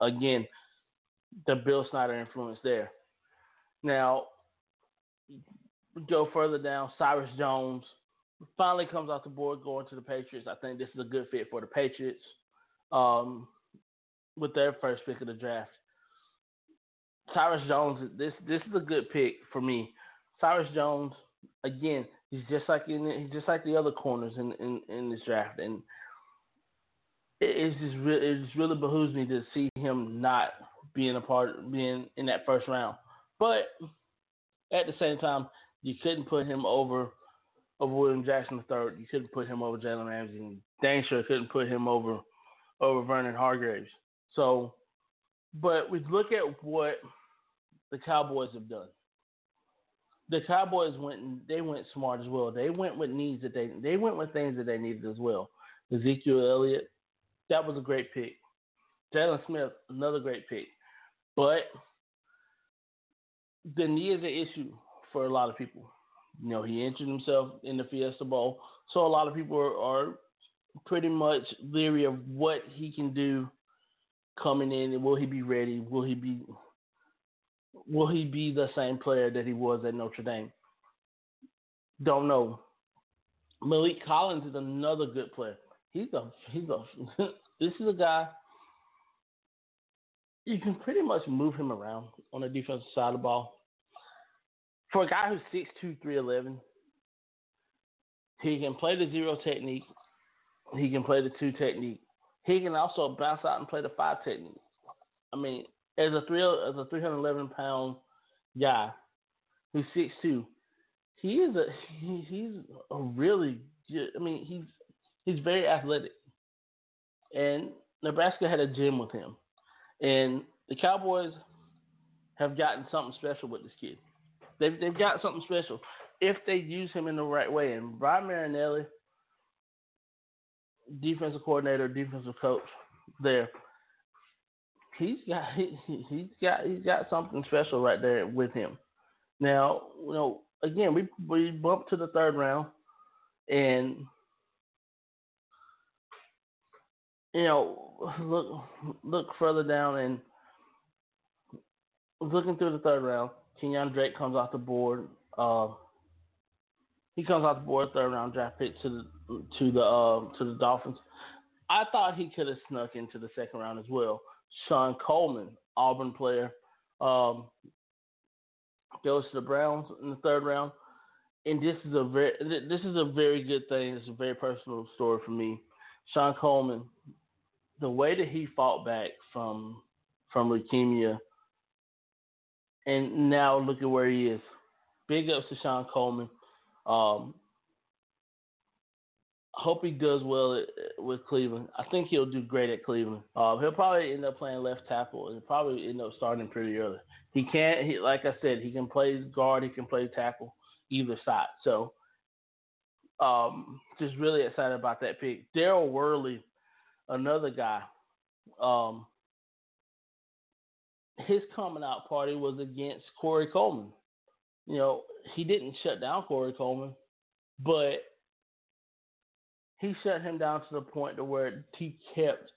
Again, the Bill Snyder influence there. Now, go further down. Cyrus Jones finally comes off the board going to the Patriots. I think this is a good fit for the Patriots with their first pick of the draft. Cyrus Jones, this is a good pick for me. Cyrus Jones, again, he's just like the other corners in this draft, and it just really behooves me to see him not being in that first round. But at the same time, you couldn't put him over William Jackson III. You couldn't put him over Jalen Ramsey. And dang sure couldn't put him over Vernon Hargreaves. So, but we look at what the Cowboys have done. The Cowboys went smart as well. They went with needs that they went with things that they needed as well. Ezekiel Elliott, that was a great pick. Jalen Smith, another great pick. But the knee is an issue for a lot of people. You know, he injured himself in the Fiesta Bowl, so a lot of people are pretty much leery of what he can do coming in, and will he be ready? Will he be the same player that he was at Notre Dame? Don't know. Malik Collins is another good player. This is a guy you can pretty much move him around on the defensive side of the ball. For a guy who's 6'2", 311, he can play the zero technique. He can play the two technique. He can also bounce out and play the five technique. I mean, as a 311-pound guy who's 6'2", he's very athletic. And Nebraska had a gym with him. And the Cowboys have gotten something special with this kid. They've got something special if they use him in the right way. And Brian Marinelli, defensive coordinator, defensive coach there, he's got something special right there with him. Now, you know, again, we bumped to the third round, and you know, look further down, and looking through the third round, Kenyon Drake comes off the board. He comes off the board, third round draft pick to the Dolphins. I thought he could have snuck into the second round as well. Sean Coleman, Auburn player, goes to the Browns in the third round, and this is a very good thing. It's a very personal story for me. Sean Coleman, the way that he fought back from leukemia, and now look at where he is. Big ups to Sean Coleman. Hope he does well with Cleveland. I think he'll do great at Cleveland. He'll probably end up playing left tackle and probably end up starting pretty early. Like I said, he can play guard, he can play tackle, either side. So, just really excited about that pick. Darryl Worley, another guy. His coming out party was against Corey Coleman. You know, he didn't shut down Corey Coleman, but he shut him down to the point to where he kept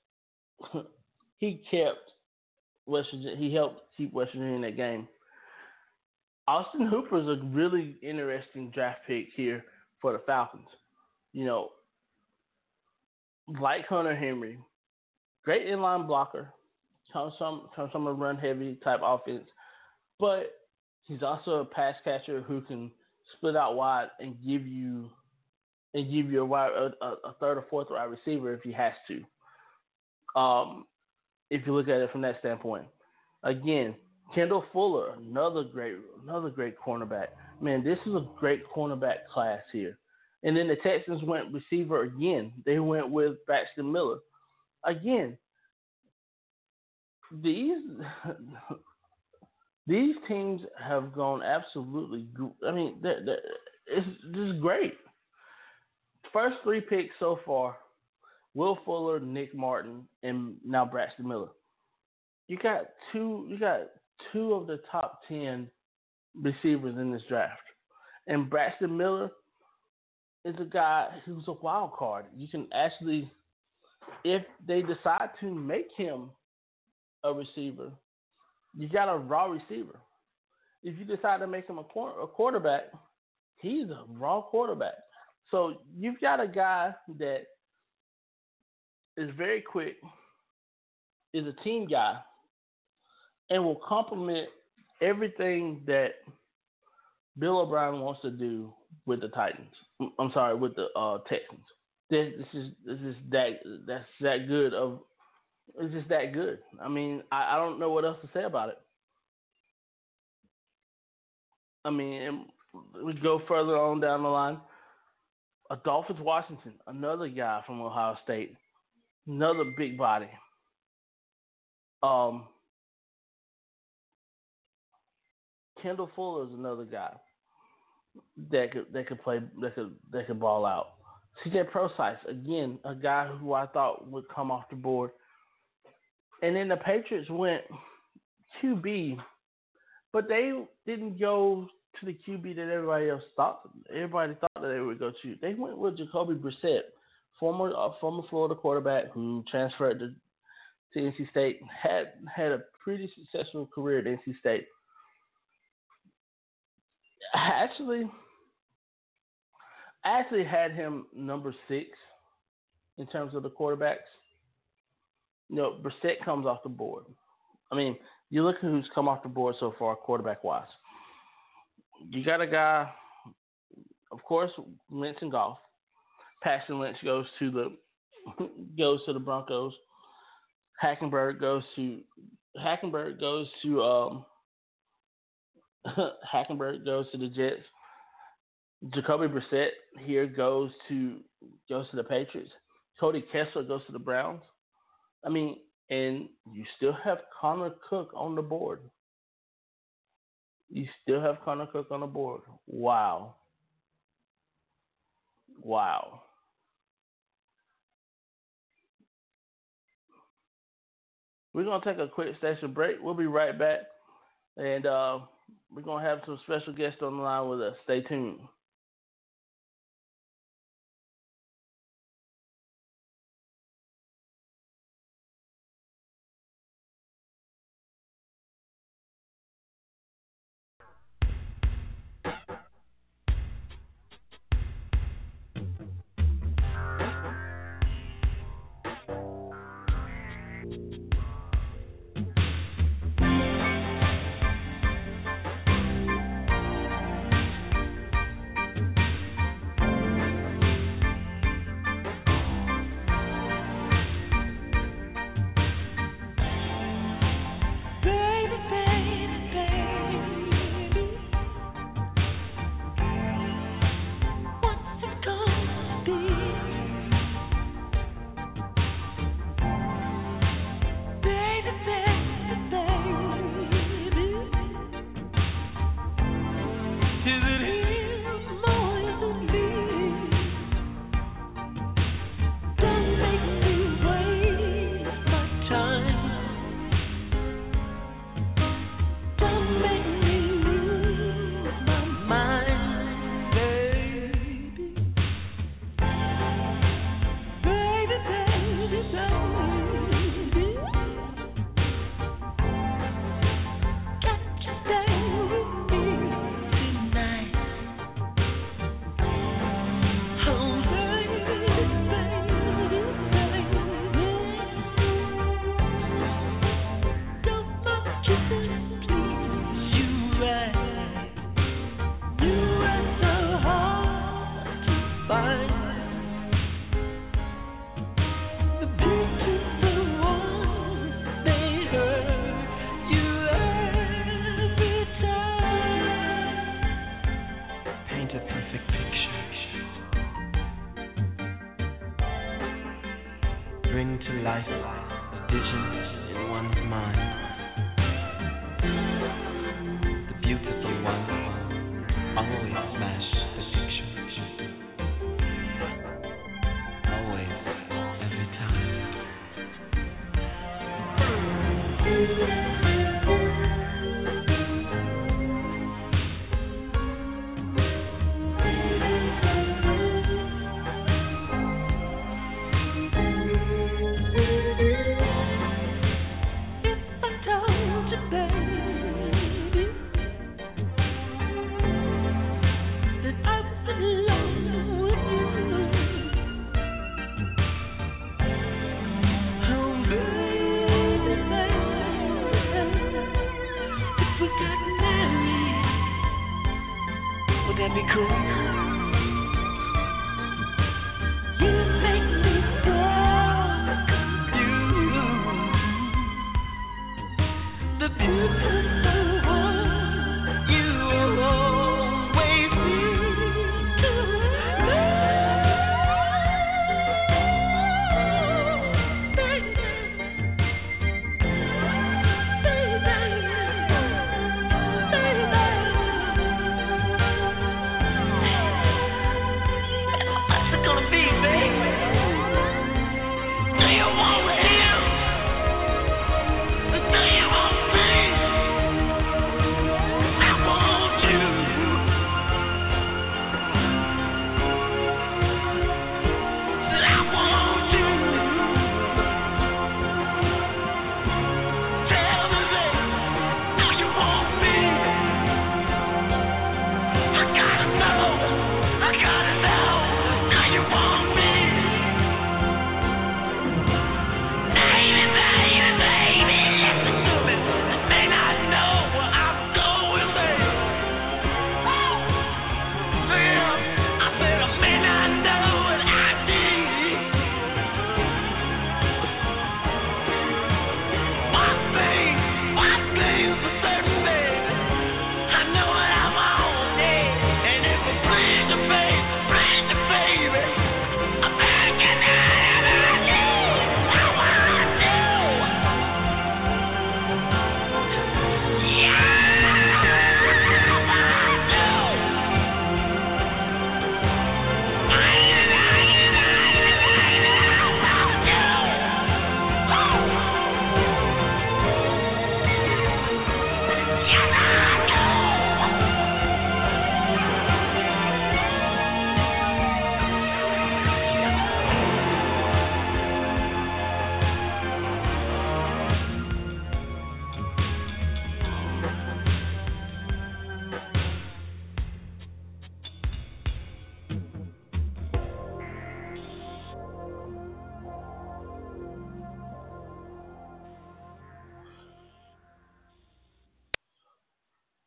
West Virginia. He helped keep West Virginia in that game. Austin Hooper is a really interesting draft pick here for the Falcons. You know, like Hunter Henry, great inline blocker, comes from a run-heavy type offense, but he's also a pass catcher who can split out wide and give you a third or fourth wide receiver if he has to. If you look at it from that standpoint, again, Kendall Fuller, another great cornerback. Man, this is a great cornerback class here. And then the Texans went receiver again. They went with Braxton Miller again. These teams have gone absolutely – I mean, it's just great. First three picks so far, Will Fuller, Nick Martin, and now Braxton Miller. You got two two of the top 10 receivers in this draft. And Braxton Miller is a guy who's a wild card. You can actually, if they decide to make him a receiver, you got a raw receiver. If you decide to make him a quarterback, he's a raw quarterback. So you've got a guy that is very quick, is a team guy, and will complement everything that Bill O'Brien wants to do with the Titans. I'm sorry, with the Texans. It's just that good. I mean, I don't know what else to say about it. I mean, we go further on down the line. Adolphus Washington, another guy from Ohio State, another big body. Kendall Fuller is another guy that could ball out. CJ Procise, again, a guy who I thought would come off the board. And then the Patriots went QB, but they didn't go to the QB that everybody thought that they would go to. They went with Jacoby Brissett, former Florida quarterback who transferred to NC State, had a pretty successful career at NC State. I actually had him number 6 in terms of the quarterbacks. No, Brissett comes off the board. I mean, you look at who's come off the board so far, quarterback-wise. You got a guy, of course, Lynch and Goff. Paxton Lynch goes to the Broncos. Hackenberg goes to the Jets. Jacoby Brissett here goes to the Patriots. Cody Kessler goes to the Browns. I mean, and you still have Connor Cook on the board. Wow. We're going to take a quick station break. We'll be right back. And we're going to have some special guests on the line with us. Stay tuned. Thank you.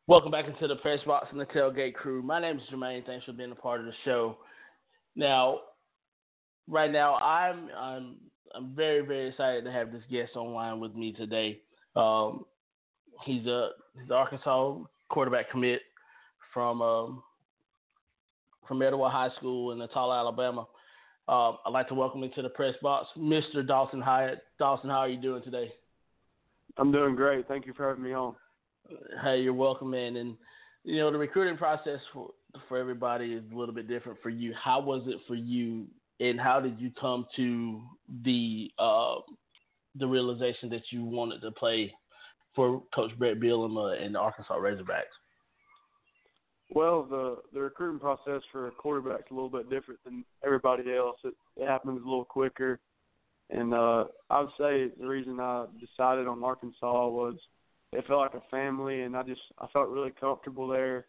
Welcome back into the press box and the tailgate crew. My name is Germain. Thanks for being a part of the show. Now, right now, I'm very, very excited to have this guest online with me today. He's the Arkansas quarterback commit from Etowah High School in Etowah, Alabama. I'd like to welcome into the press box, Mr. Dalton Hyatt. Dalton, how are you doing today? I'm doing great. Thank you for having me on. Hey, you're welcome, man. And, you know, the recruiting process for everybody is a little bit different for you. How was it for you, and how did you come to the realization that you wanted to play for Coach Brett Bielema and the Arkansas Razorbacks? Well, the recruiting process for a quarterback is a little bit different than everybody else. It happens a little quicker. And I would say the reason I decided on Arkansas was it felt like a family, and I felt really comfortable there,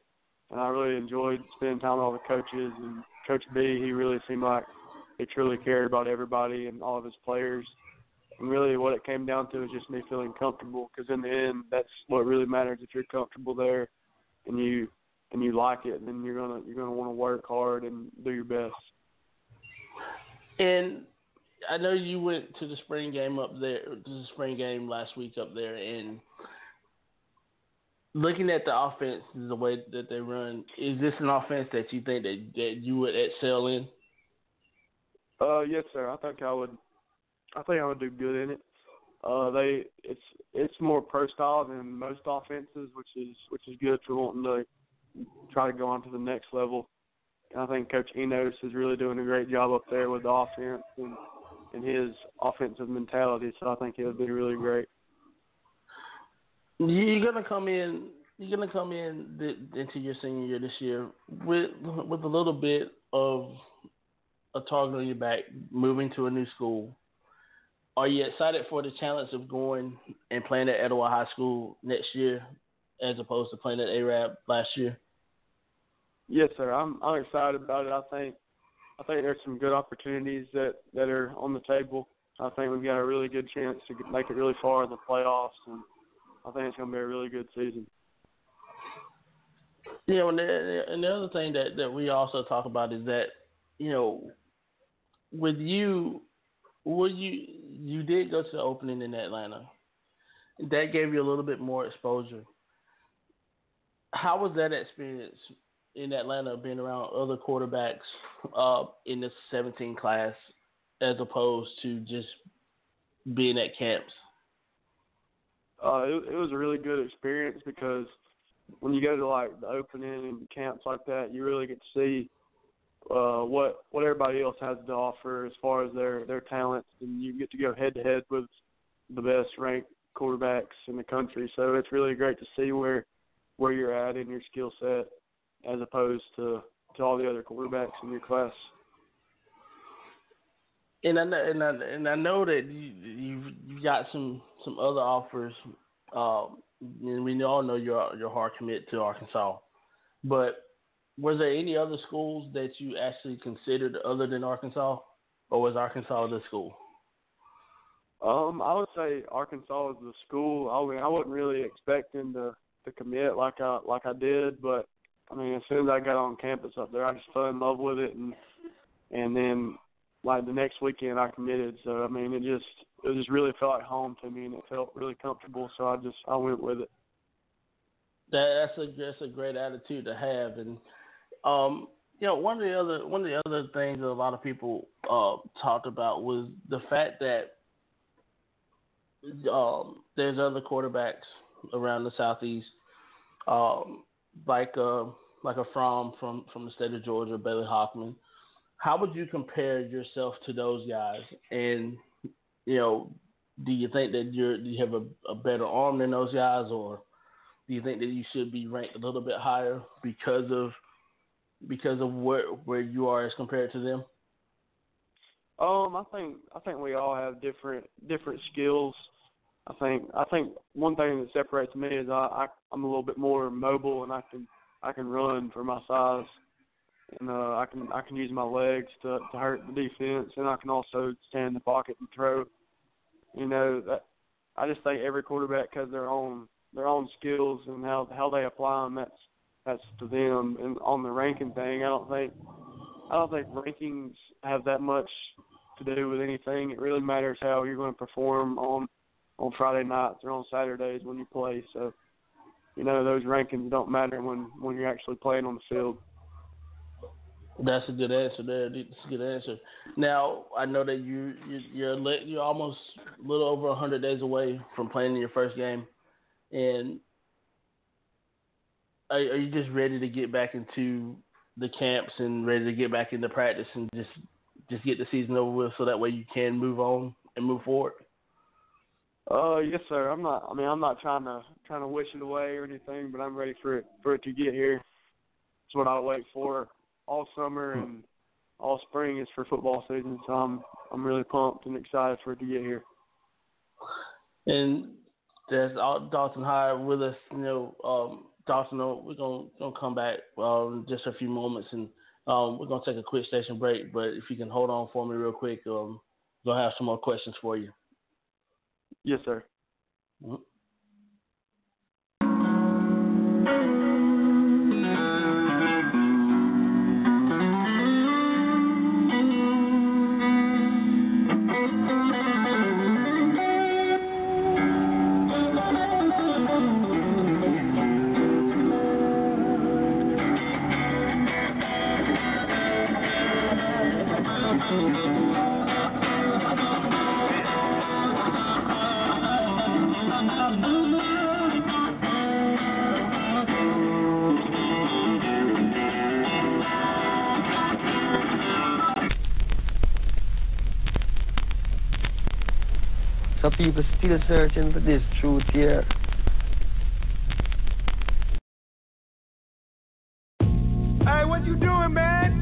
and I really enjoyed spending time with all the coaches. And Coach B, he really seemed like he truly cared about everybody and all of his players. And really what it came down to is just me feeling comfortable, because in the end, that's what really matters. If you're comfortable there and you like it, then you're gonna want to work hard and do your best. And I know you went to the spring game up there, the spring game last week up there, and looking at the offense, the way that they run, is this an offense that you think that you would excel in? Yes, sir. I think I would do good in it. It's more pro style than most offenses, which is good for wanting to try to go on to the next level. And I think Coach Enos is really doing a great job up there with the offense and his offensive mentality, so I think he'll be really great. You're gonna come in into your senior year this year with a little bit of a target on your back, moving to a new school. Are you excited for the challenge of going and playing at Etowah High School next year, as opposed to playing at ARAB last year? Yes, sir. I'm excited about it. I think there's some good opportunities that are on the table. I think we've got a really good chance to make it really far in the playoffs, and I think it's going to be a really good season. You know, and the other thing that we also talk about is that, you know, with you, you did go to the opening in Atlanta. That gave you a little bit more exposure. How was that experience in Atlanta, being around other quarterbacks in the 17 class, as opposed to just being at camps? It was a really good experience, because when you go to like the opening and camps like that, you really get to see what everybody else has to offer as far as their talents, and you get to go head to head with the best ranked quarterbacks in the country. So it's really great to see where you're at in your skill set, as opposed to all the other quarterbacks in your class. And I know that you've got some other offers, and we all know your hard commit to Arkansas. But was there any other schools that you actually considered other than Arkansas, or was Arkansas the school? I would say Arkansas was the school. I mean, I wasn't really expecting to commit like I did, but I mean, as soon as I got on campus up there, I just fell in love with it, and then like the next weekend I committed. So I mean, it just really felt like home to me, and it felt really comfortable. So I went with it. That's a great attitude to have, and you know, one of the other things that a lot of people talked about was the fact that there's other quarterbacks around the Southeast. Like a Fromm from the state of Georgia, Bailey Hoffman. How would you compare yourself to those guys? And, you know, do you think that you have a better arm than those guys, or do you think that you should be ranked a little bit higher because of where you are as compared to them? I think we all have different skills. I think one thing that separates me is I'm a little bit more mobile, and I can run for my size, and I can use my legs to hurt the defense, and I can also stand in the pocket and throw. You know, I just think every quarterback has their own their own skills and how they apply them. That's to them. And on the ranking thing, I don't think rankings have that much to do with anything. It really matters how you're going to perform on Friday nights or on Saturdays when you play. So, you know, those rankings don't matter when you're actually playing on the field. That's a good answer there. That's a good answer. Now, I know that you're almost a little over 100 days away from playing in your first game. And are you just ready to get back into the camps and ready to get back into practice and just get the season over with so that way you can move on and move forward? Yes, sir. I'm not trying to wish it away or anything, but I'm ready for it to get here. That's what I wait for all summer and all spring is for football season. So I'm really pumped and excited for it to get here. And that's Dalton Hyatt with us. You know, Dalton, we're gonna come back just a few moments, and we're gonna take a quick station break. But if you can hold on for me real quick, we're gonna have some more questions for you. Yes, sir. Mm-hmm. People still searching for this truth here. Hey, what you doing, man?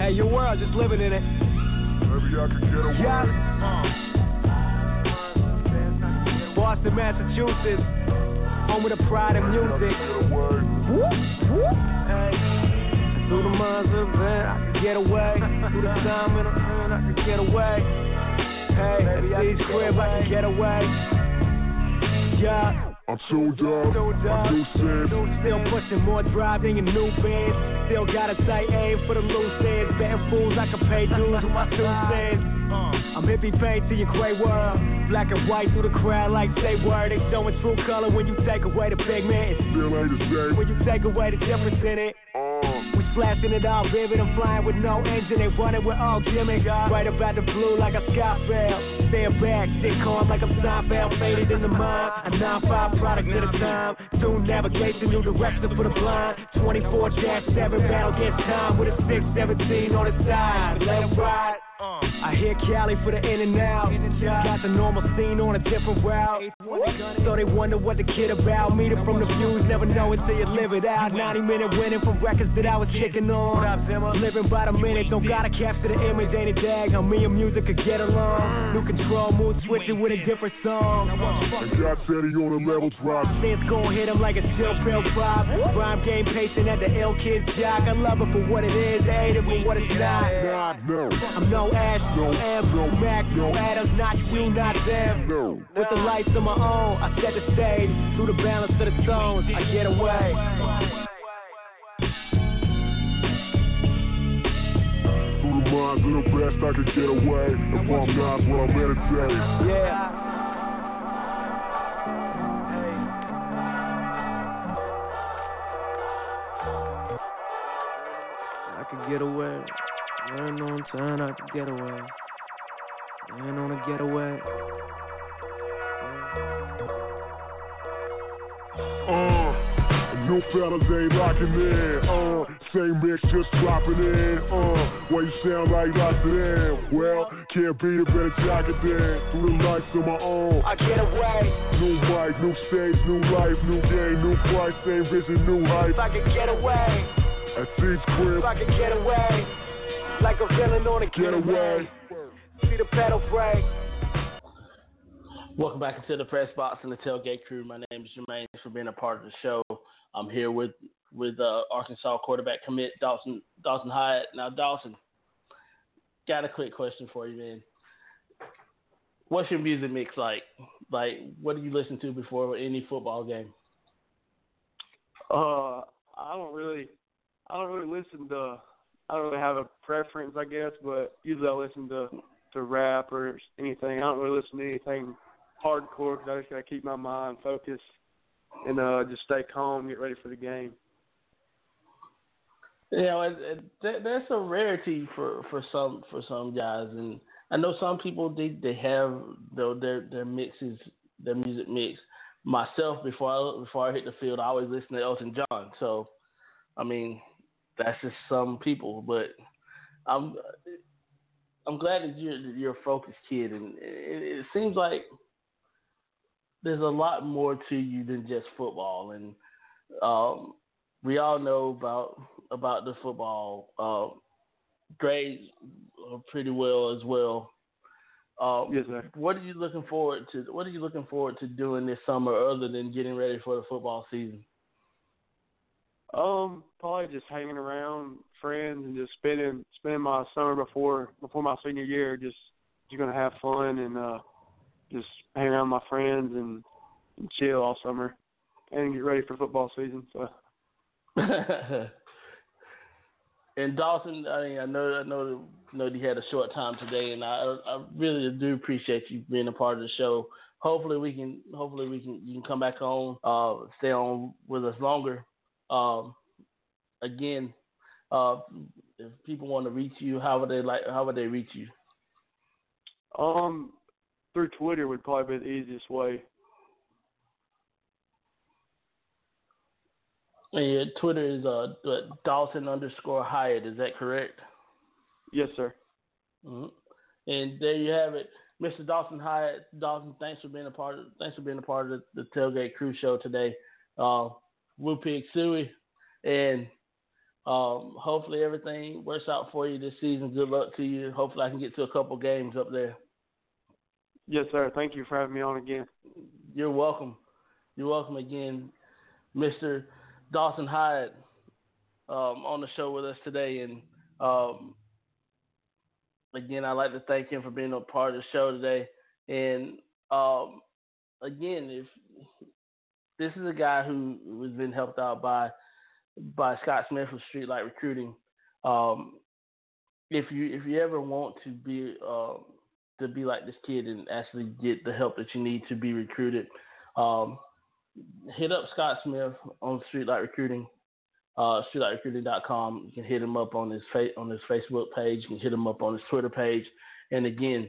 Hey, your world, just living in it. Maybe I could get away. Yeah. Boston, Massachusetts, home with the pride of music. Whoop, whoop. Hey. Through the monster, man, I can get away. Through the time in a man, I can get away. Hey, at these crib, I can get away. Yeah. I'm tuned up, I do sin. Still pushing more driving and new bands. Still got a tight aim for the loose ends. Betting fools, I can pay dues with my 2 cents. I'm hippie paid to your gray world. Black and white through the crowd like they were. They showing true color when you take away the pigment. When you take away the difference in it. We flashing it all vivid. I'm flying with no engine. They running with all gimmick. Right about the blue like a Scott Bell. Stand back, sit calm like I'm Seinfeld. Faded in the mind. A 9-5 product at a time. Tune navigation, new direction for the blind. 24-7 battle against time with a 6-17 on the side. Let them ride. I hear Cali for the in and out. Got the normal scene on a different route. So they wonder what the kid about. Meet it from the views, never know it till you live it out. 90-minute winning from records that I was kicking on. Living by the minute, don't gotta capture the image. Ain't a dag how me and music could get along. New control, mood switching with a different song. And God said he on a level drop. Since gon' hit him like a chill pill prop. Rhyme game patient at the ill kid's jock. I love it for what it is, I hate it for what it's not. I'm no Ash, no M, no Mac, no Adams, not you, not them. No. With the lights of my own, I set the stage. Through the balance of the stones, I get away. Through the minds of the best, I can get away. If I'm not what I'm meditating. Yeah. I can get away. Land on time, I can get away. Land on a getaway. New fellas ain't locking in. Same mix just dropping in. Why you sound like lots of them? Well, can't beat it, better jacket then. Through the lights of my own, I get away. New mic, new stage, new life, new game, new price, same vision, new hype. I can get away. At these cribs, I can get away. Like a villain on a getaway. See the pedal brake. Welcome back into the press box and the tailgate crew. My name is Germain. Thanks for being a part of the show. I'm here with Arkansas quarterback commit Dalton Hyatt. Now, Dalton, got a quick question for you, man. what's your music mix like? Like, what do you listen to before any football game? I don't really have a preference, I guess, but usually I listen to rap or anything. I don't really listen to anything hardcore because I just got to keep my mind focused and just stay calm, get ready for the game. You know, that's a rarity for some guys, and I know some people they have their mixes, their music mix. Myself, before I hit the field, I always listen to Elton John. So, I mean, that's just some people. But I'm glad that you're a focused kid, and it seems like there's a lot more to you than just football. And we all know about the football grades pretty well as well. Yes, sir. What are you looking forward to doing this summer other than getting ready for the football season? Probably just hanging around friends and just spending my summer before my senior year. Just gonna have fun and just hang around with my friends and chill all summer and get ready for football season. So. And Dawson, I mean, I know you had a short time today, and I really do appreciate you being a part of the show. Hopefully you can come back on, stay on with us longer. Again, if people want to reach you, how would they reach you? Through Twitter would probably be the easiest way. And your Twitter is Dalton_Hyatt. Is that correct? Yes, sir. Mm-hmm. And there you have it, Mr. Dalton Hyatt. Dalton, thanks for being a part of the Tailgate Crew show today. Whoopig Suey, and hopefully everything works out for you this season. Good luck to you. Hopefully I can get to a couple games up there. Yes, sir. Thank you for having me on again. You're welcome. You're welcome again, Mr. Dalton Hyatt, on the show with us today, and again, I'd like to thank him for being a part of the show today. And again, if this is a guy who has been helped out by Scott Smith with Streetlight Recruiting, if you ever want to be like this kid and actually get the help that you need to be recruited, hit up Scott Smith on Streetlight Recruiting, streetlightrecruiting.com. You can hit him up on his Facebook page. You can hit him up on his Twitter page. And again,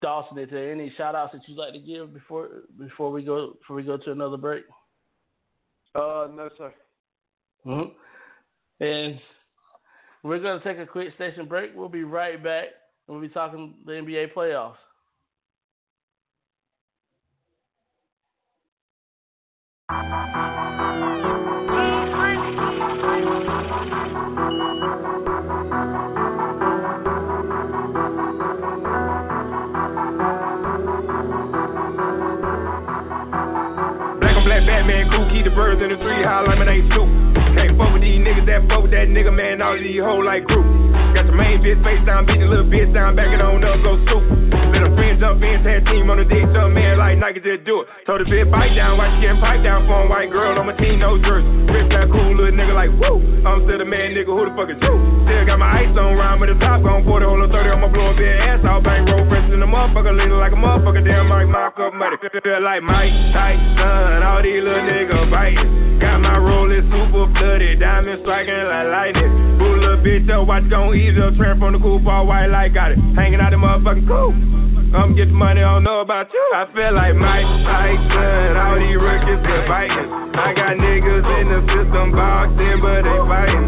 Dawson, is there any shout outs that you'd like to give before we go to another break? No, sir. Mm-hmm. And we're going to take a quick station break. We'll be right back, and we'll be talking the NBA playoffs. Batman, cool, keep the birds in the tree, high lineman ain't true. Can't fuck with these niggas that fuck with that nigga, man, all these hoes like crew. Got the main bitch face down, beat the little bitch down, back it on up, go soup. Let a friend jump in, tag team on the dick, jump man, like Nike just do it. Told the bitch bite down, why she getting piped down for a white girl on my team, no jersey. Rich got cool little nigga like, woo, I'm still the man nigga, who the fuck is you? Still got my ice on, rhyme with the top, gone for the whole 30, I'ma blow a bit ass out, bang, roll fresh in the motherfucker, leaning like a motherfucker, damn like my cup money. Feel like Mike Tyson, all these little niggas biting. Got my rolling super flooded, diamond striking like lightning. Boo little bitch up, watch gon' ease up, tramp on the cool ball, white light got it. Hanging out the motherfucking cool. I'm getting money, I don't know about you. I feel like Mike Tyson, all these rookies are biting. I got niggas in the system boxing, but they fighting.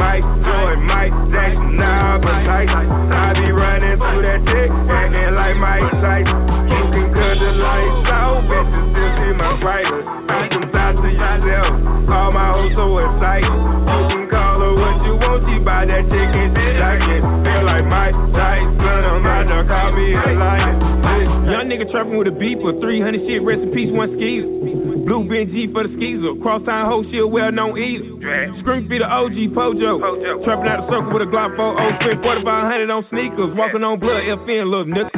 Mike Jordan, Mike Jackson, nah, but Tyson. I be running through that dick, acting like Mike Tyson. You can cut the lights out, bitches, this is my writer. Beat them sides to yourself, all my hoes so excited. You can call her what you want, she buy that chicken, shit I can. Feel like Mike Tyson, I'm out there, call me a liar. Young nigga trapping with a beeper. 300 shit, rest in peace, one skeezer. Blue Benji for the skeezer. Cross-time ho shit, well-known eater. Scream be the OG Pojo. Trapping out the circle with a Glock 4-0. Spent 4,500 on sneakers. Walking on blood, FN, little nigga.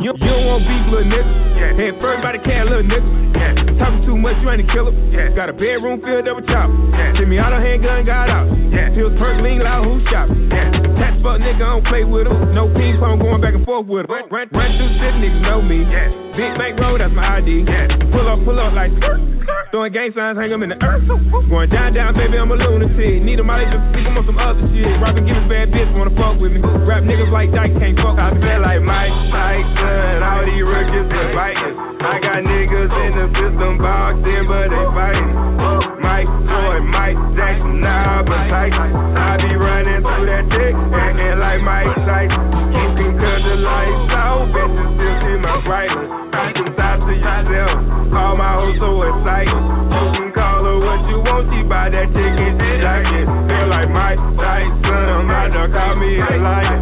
You don't want beef, little nigga. Head first by the cat, little nigga. Talking too much, you ain't a killer. Got a bedroom filled up with choppers. Give me all the handgun, got out. Feels perk, lean, loud, who shop. Tax fuck nigga, I don't play with him. No peace, I'm going back and forth with him. Run through shit, niggas know me. Big bank road, that's my ID. Pull up like throwing gang signs, hang them in the earth. Going down, baby, I'm a lunatic. Need a mileage to speak, I'm on some other shit. Robin, give a bad bitch, wanna fuck with me. Rap niggas like Dyke, can't fuck. I feel like Mike Tyson, all these rookies are biting. I got niggas in the system boxed in, but they fighting. Mike Floyd, Mike Jackson, nah, but Tyson. I be running through that dick, acting like Mike Tyson. Keep him cut the lights out, bitches still see my brightness. I can talk to yourself, all my hoes so excited. You can call her what you want, she buy that chicken, she like it. Feel like Mike Tyson, my dog call me a lion.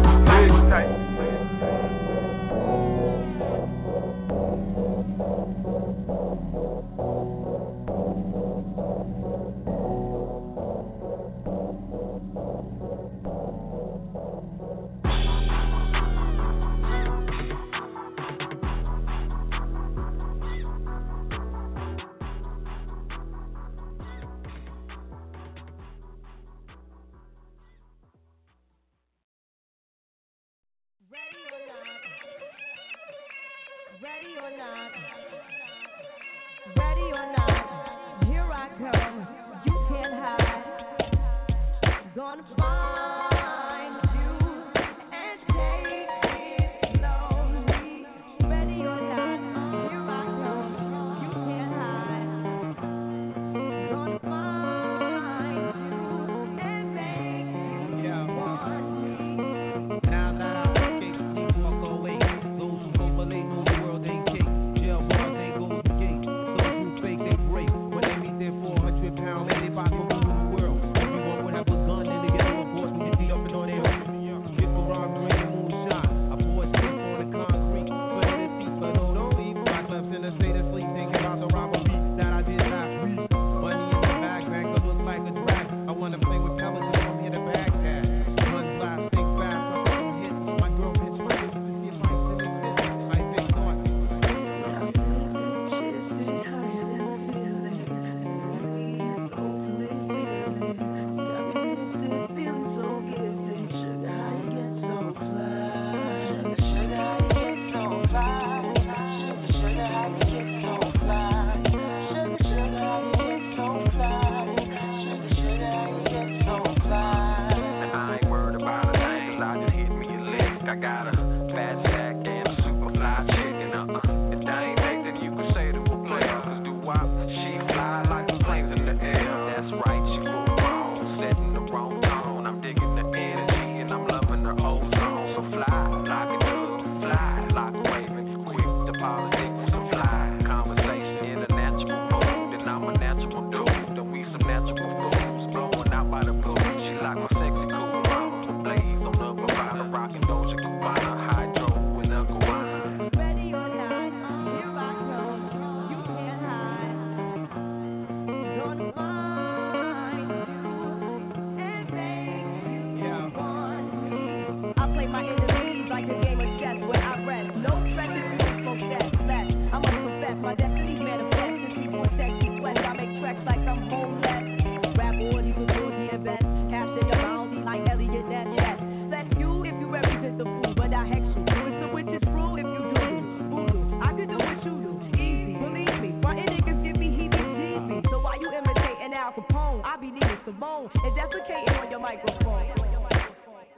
Is that okay on your microphone?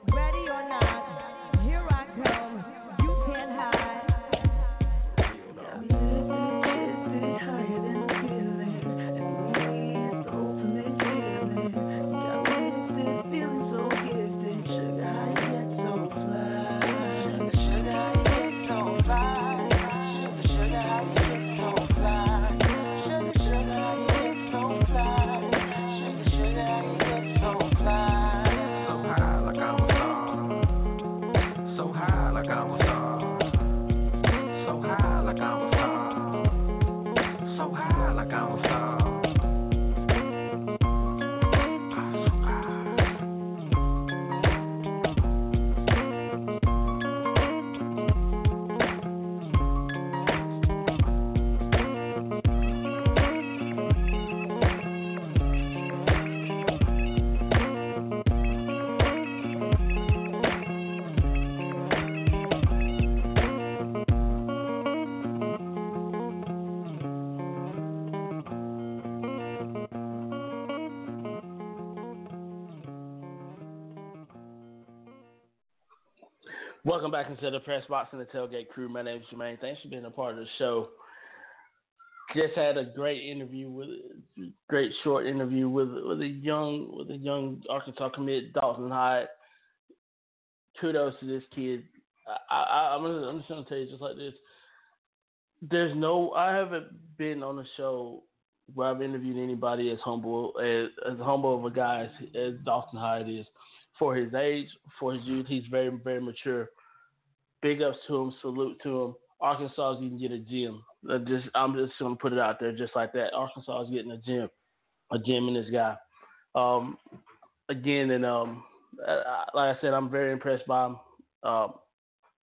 Ready or not? Welcome back into the Press Box and the Tailgate Crew. My name is Germain. Thanks for being a part of the show. Just had a great short interview with a young Arkansas commit, Dalton Hyatt. Kudos to this kid. I'm just gonna tell you just like this. I haven't been on a show where I've interviewed anybody as humble of a guy as Dalton Hyatt is. For his age, for his youth, he's very, very mature. Big ups to him. Salute to him. Arkansas is going to get a gem. I'm just going to put it out there just like that. Arkansas is getting a gem in this guy. Like I said, I'm very impressed by him.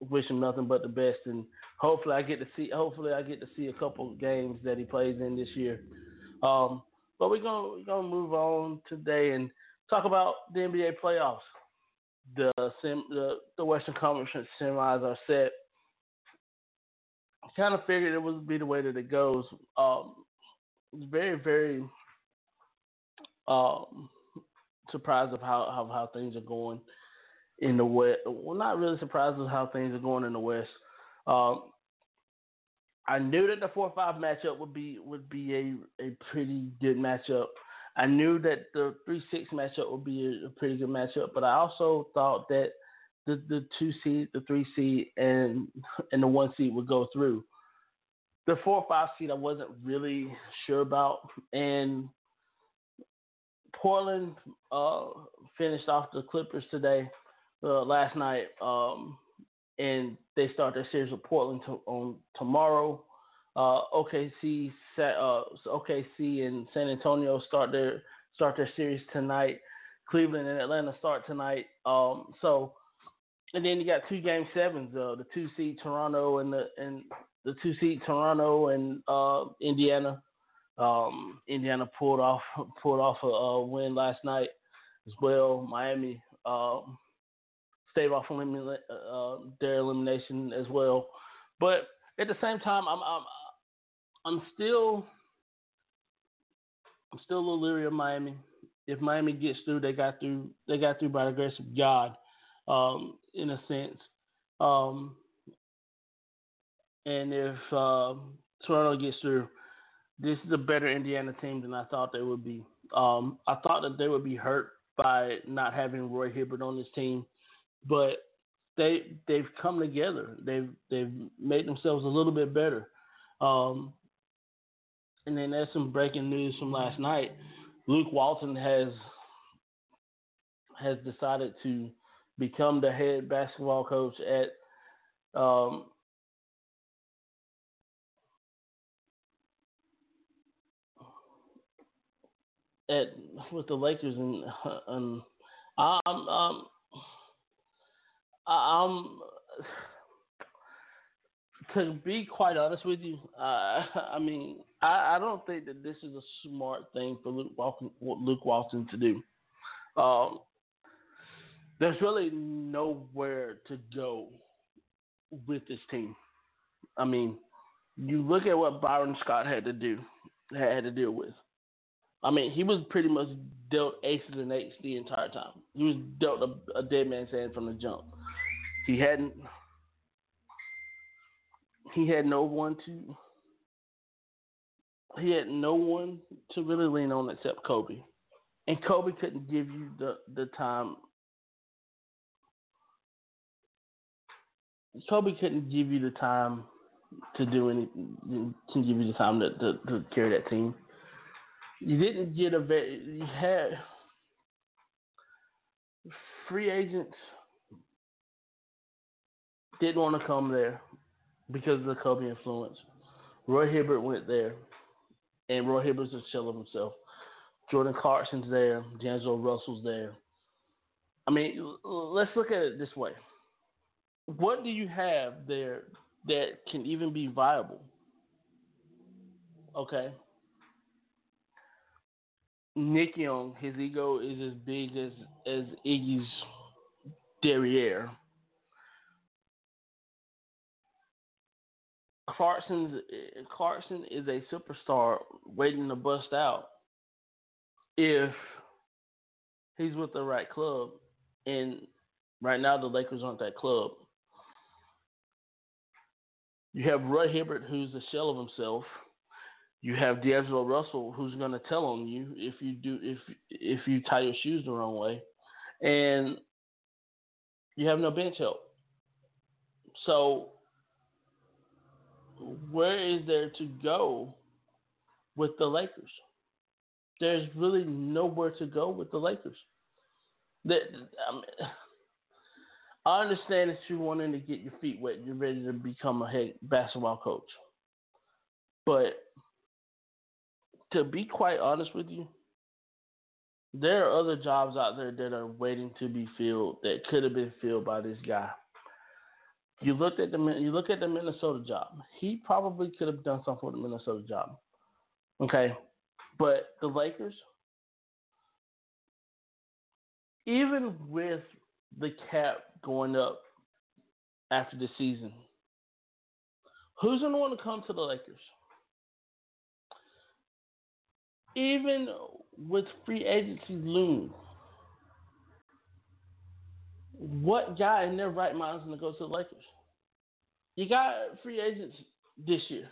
Wish him nothing but the best, and hopefully I get to see a couple games that he plays in this year. But we're gonna move on today and talk about the NBA playoffs. The Western Conference semis are set. I kind of figured it would be the way that it goes. It's very, very surprised of how things are going in the West. Well, not really surprised of how things are going in the West. I knew that the 4-5 matchup would be a pretty good matchup. I knew that the 3-6 matchup would be a pretty good matchup, but I also thought that the 2 seed, the 3 seed, and the 1 seed would go through. The 4-5 seed I wasn't really sure about, and Portland finished off the Clippers today, last night, and they start their series with Portland on tomorrow. OKC and San Antonio start their series tonight. Cleveland and Atlanta start tonight. And then you got 2 Game 7s. The 2 seed Toronto and the 2 seed Toronto and Indiana. Indiana pulled off a win last night as well. Miami stayed off their elimination as well, but at the same time, I'm still a little leery of Miami. If Miami gets through, they got through by the grace of God, in a sense. And if Toronto gets through, this is a better Indiana team than I thought they would be. I thought that they would be hurt by not having Roy Hibbert on this team, but they've come together. They've made themselves a little bit better. And then there's some breaking news from last night. Luke Walton has decided to become the head basketball coach at with the Lakers, and to be quite honest with you, I don't think that this is a smart thing for Luke Walton to do. There's really nowhere to go with this team. I mean, you look at what Byron Scott had to deal with. I mean, he was pretty much dealt aces and eights the entire time. He was dealt a dead man's hand from the jump. He had no one to really lean on except Kobe. And Kobe couldn't give you the time. Kobe couldn't give you the time to do anything, couldn't give you the time to carry that team. You didn't get you had free agents didn't want to come there because of the Kobe influence. Roy Hibbert went there, and Roy Hibbert's a shell of himself. Jordan Clarkson's there. D'Angelo Russell's there. I mean, let's look at it this way. What do you have there that can even be viable? Okay. Nick Young, his ego is as big as Iggy's derriere. Clarkson is a superstar waiting to bust out if he's with the right club. And right now the Lakers aren't that club. You have Rudd Hibbert, who's a shell of himself. You have D'Angelo Russell, who's going to tell on you if you tie your shoes the wrong way, and you have no bench help. So where is there to go with the Lakers? There's really nowhere to go with the Lakers. I understand that you're wanting to get your feet wet. You're ready to become a head basketball coach. But to be quite honest with you, there are other jobs out there that are waiting to be filled that could have been filled by this guy. You look at the Minnesota job. He probably could have done something with the Minnesota job. Okay. But the Lakers, even with the cap going up after the season, who's going to want to come to the Lakers? Even with free agency looming, what guy in their right mind is going to go to the Lakers? You got free agents this year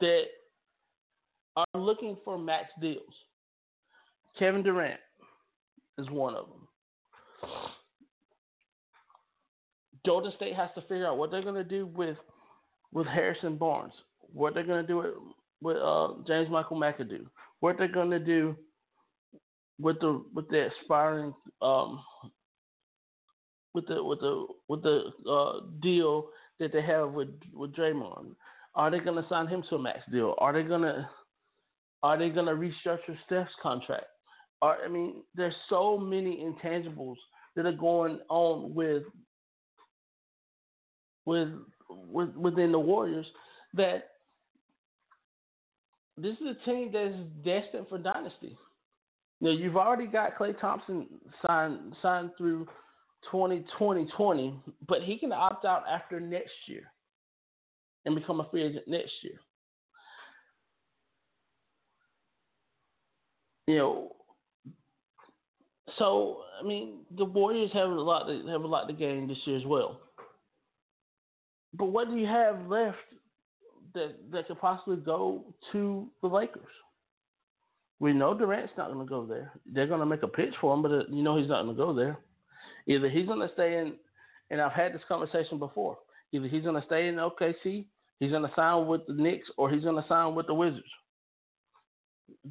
that are looking for max deals. Kevin Durant is one of them. Golden State has to figure out what they're going to do with Harrison Barnes, what they're going to do with James Michael McAdoo, what they're going to do with the aspiring with the deal that they have with Draymond. Are they going to sign him to a max deal? Are they going to restructure Steph's contract? There's so many intangibles that are going on within the Warriors that this is a team that's destined for dynasty. Now, you've already got Klay Thompson signed through 2020, but he can opt out after next year and become a free agent next year. The Warriors have a lot to gain this year as well. But what do you have left that could possibly go to the Lakers? We know Durant's not going to go there. They're going to make a pitch for him, but he's not going to go there. Either he's going to stay in, and I've had this conversation before, either he's going to stay in OKC, he's going to sign with the Knicks, or he's going to sign with the Wizards.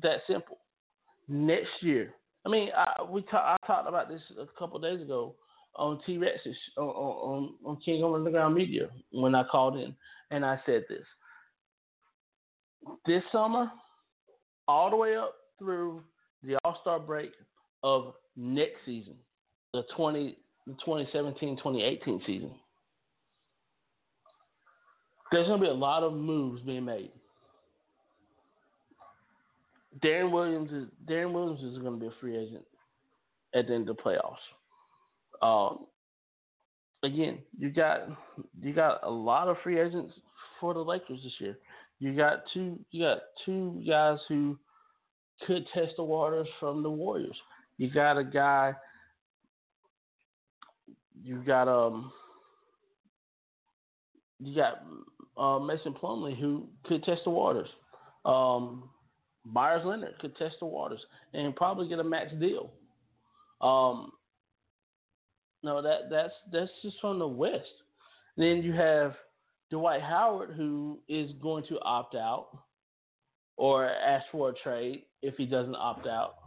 That simple. Next year. I talked about this a couple of days ago on T-Rex on King on the Ground Media when I called in and I said this. This summer, all the way up through the All-Star break of next season, the 2017-2018 season, there's going to be a lot of moves being made. Darren Williams is going to be a free agent at the end of the playoffs. Again, you got a lot of free agents for the Lakers this year. You got two guys who could test the waters from the Warriors. You got a guy. You got Mason Plumlee, who could test the waters. Myers Leonard could test the waters and probably get a max deal. That's just from the West. Then you have Dwight Howard, who is going to opt out or ask for a trade if he doesn't opt out.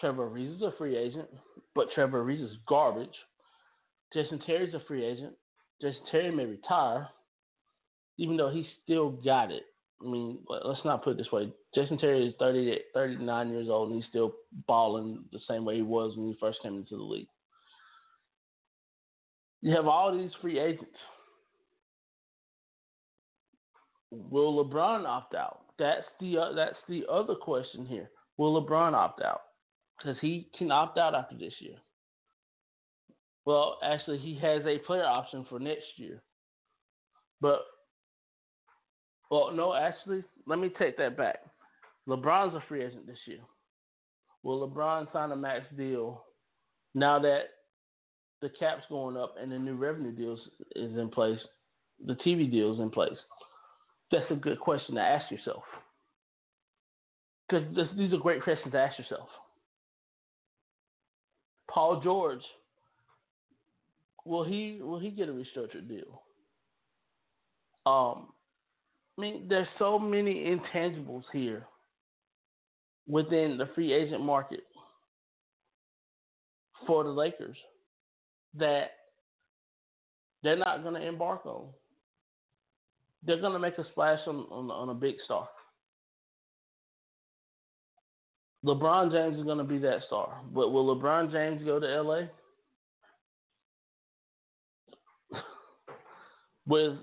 Trevor Rees is a free agent, but Trevor Rees is garbage. Jason Terry's a free agent. Jason Terry may retire, even though he's still got it. Let's not put it this way. Jason Terry is 39 years old, and he's still balling the same way he was when he first came into the league. You have all these free agents. Will LeBron opt out? That's the other question here. Will LeBron opt out? Because he can opt out after this year. Well, actually, he has a player option for next year. Let me take that back. LeBron's a free agent this year. Will LeBron sign a max deal now that the cap's going up and the new revenue deals is in place, the TV deal is in place? That's a good question to ask yourself. Because these are great questions to ask yourself. Paul George, will he get a restructured deal? I mean, there's so many intangibles here within the free agent market for the Lakers that they're not going to embark on. They're going to make a splash on a big star. LeBron James is going to be that star. But will LeBron James go to L.A.? With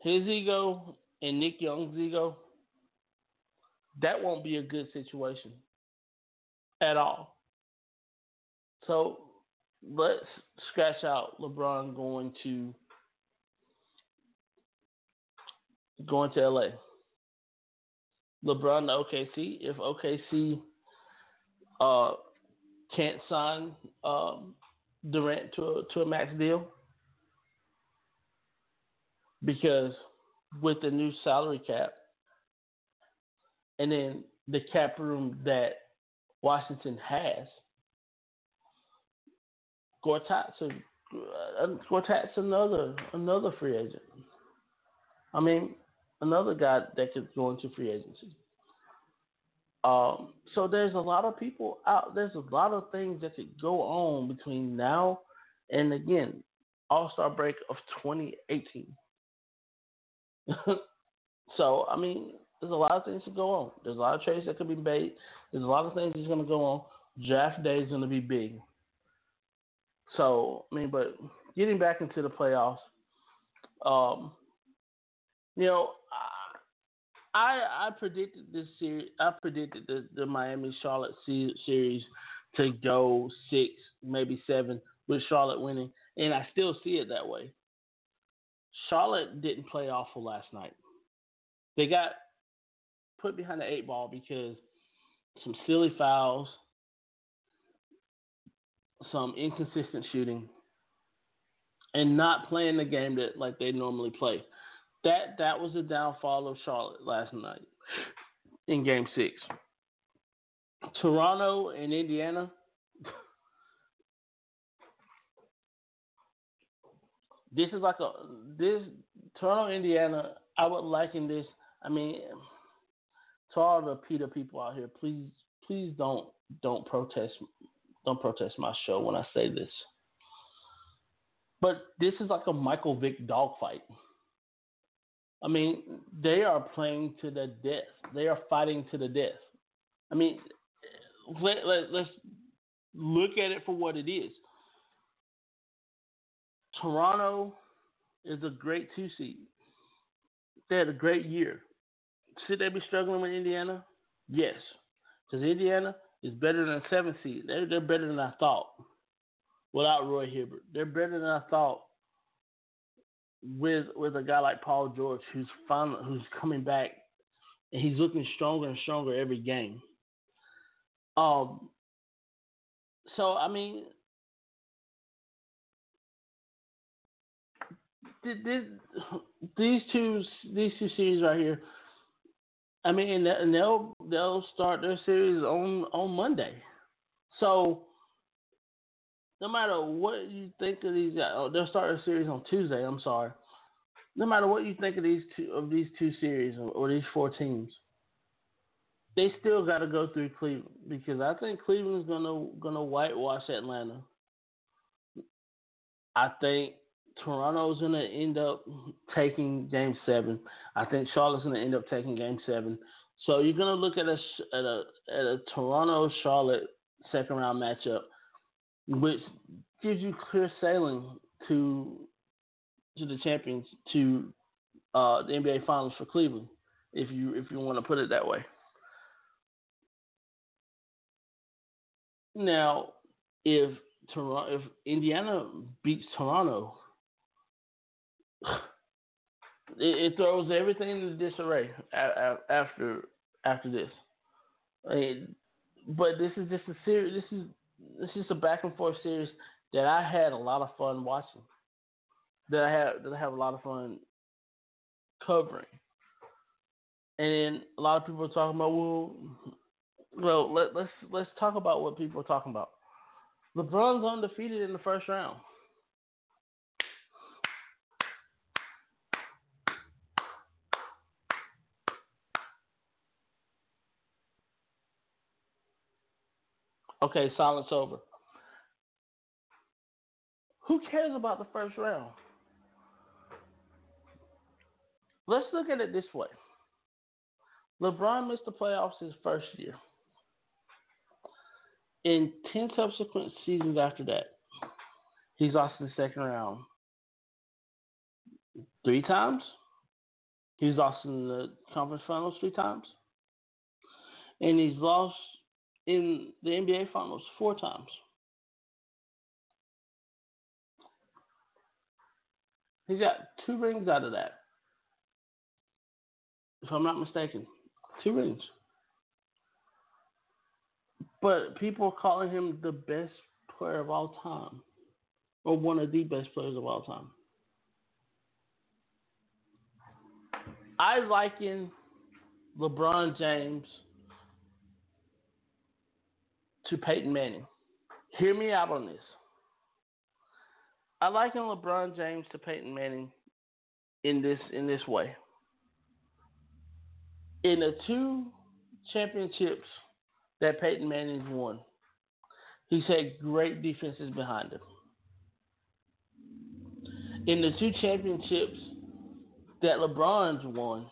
his ego and Nick Young's ego, that won't be a good situation at all. So let's scratch out LeBron going to L.A. LeBron to OKC. If OKC can't sign Durant to a max deal, because with the new salary cap and then the cap room that Washington has, Gortat's another free agent. I mean, another guy that could go into free agency. So there's a lot of people out. There's a lot of things that could go on between now and, again, All-Star break of 2018. So, I mean, there's a lot of things to go on. There's a lot of trades that could be made. There's a lot of things that's going to go on. Draft day is going to be big. So, I mean, but getting back into the playoffs, you know, I predicted this series. I predicted the Miami-Charlotte series to go 6, maybe 7, with Charlotte winning, and I still see it that way. Charlotte didn't play awful last night. They got put behind the 8-ball because some silly fouls, some inconsistent shooting, and not playing the game that like they normally play. That was the downfall of Charlotte last night in Game 6. Toronto and Indiana, Toronto, Indiana, I would liken this. I mean, to all the PETA people out here, please don't protest my show when I say this. But this is like a Michael Vick dogfight. I mean, they are playing to the death. They are fighting to the death. I mean, let's look at it for what it is. Toronto is a great 2 seed. They had a great year. Should they be struggling with Indiana? Yes, because Indiana is better than a 7 seed. They're better than I thought without Roy Hibbert. They're better than I thought with a guy like Paul George, who's coming back, and he's looking stronger and stronger every game. So I mean, these two series right here. I mean, and they'll start their series on Monday. So no matter what you think of these guys, they'll start a series on Tuesday. I'm sorry. No matter what you think of these two series or these 4 teams, they still got to go through Cleveland, because I think Cleveland's gonna whitewash Atlanta. I think Toronto's gonna end up taking Game 7. I think Charlotte's gonna end up taking Game 7. So you're gonna look at a Toronto-Charlotte second round matchup, which gives you clear sailing to the champions, to the NBA Finals for Cleveland, if you want to put it that way. Now, if Indiana beats Toronto, it throws everything into disarray after this. I mean, but this is just a series. This is a back and forth series that I had a lot of fun watching, that I have a lot of fun covering. And then a lot of people are talking about, well, let's talk about what people are talking about. LeBron's undefeated in the first round. Okay, silence over. Who cares about the first round? Let's look at it this way. LeBron missed the playoffs his first year. In 10 subsequent seasons after that, he's lost in the second round 3 times. He's lost in the conference finals 3 times. And he's lost in the NBA finals 4 times. He's got 2 rings out of that. If I'm not mistaken, 2 rings. But people are calling him the best player of all time, or one of the best players of all time. I liken LeBron James to Peyton Manning. Hear me out on this. I liken LeBron James to Peyton Manning in this way. In the 2 championships that Peyton Manning won, he's had great defenses behind him. In the 2 championships that LeBron's won,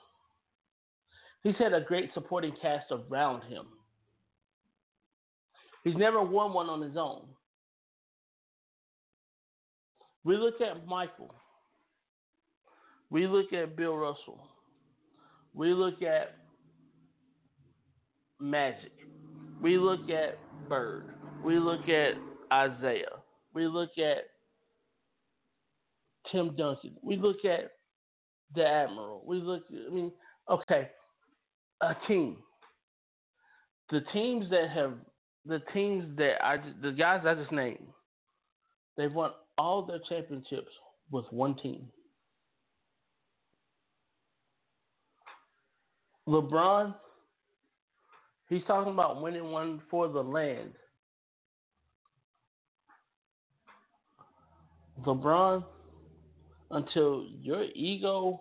he's had a great supporting cast around him. He's never won one on his own. We look at Michael. We look at Bill Russell. We look at Magic. We look at Bird. We look at Isaiah. We look at Tim Duncan. We look at the Admiral. A team. The guys I just named, they've won all their championships with one team. LeBron, he's talking about winning one for the land. LeBron, until your ego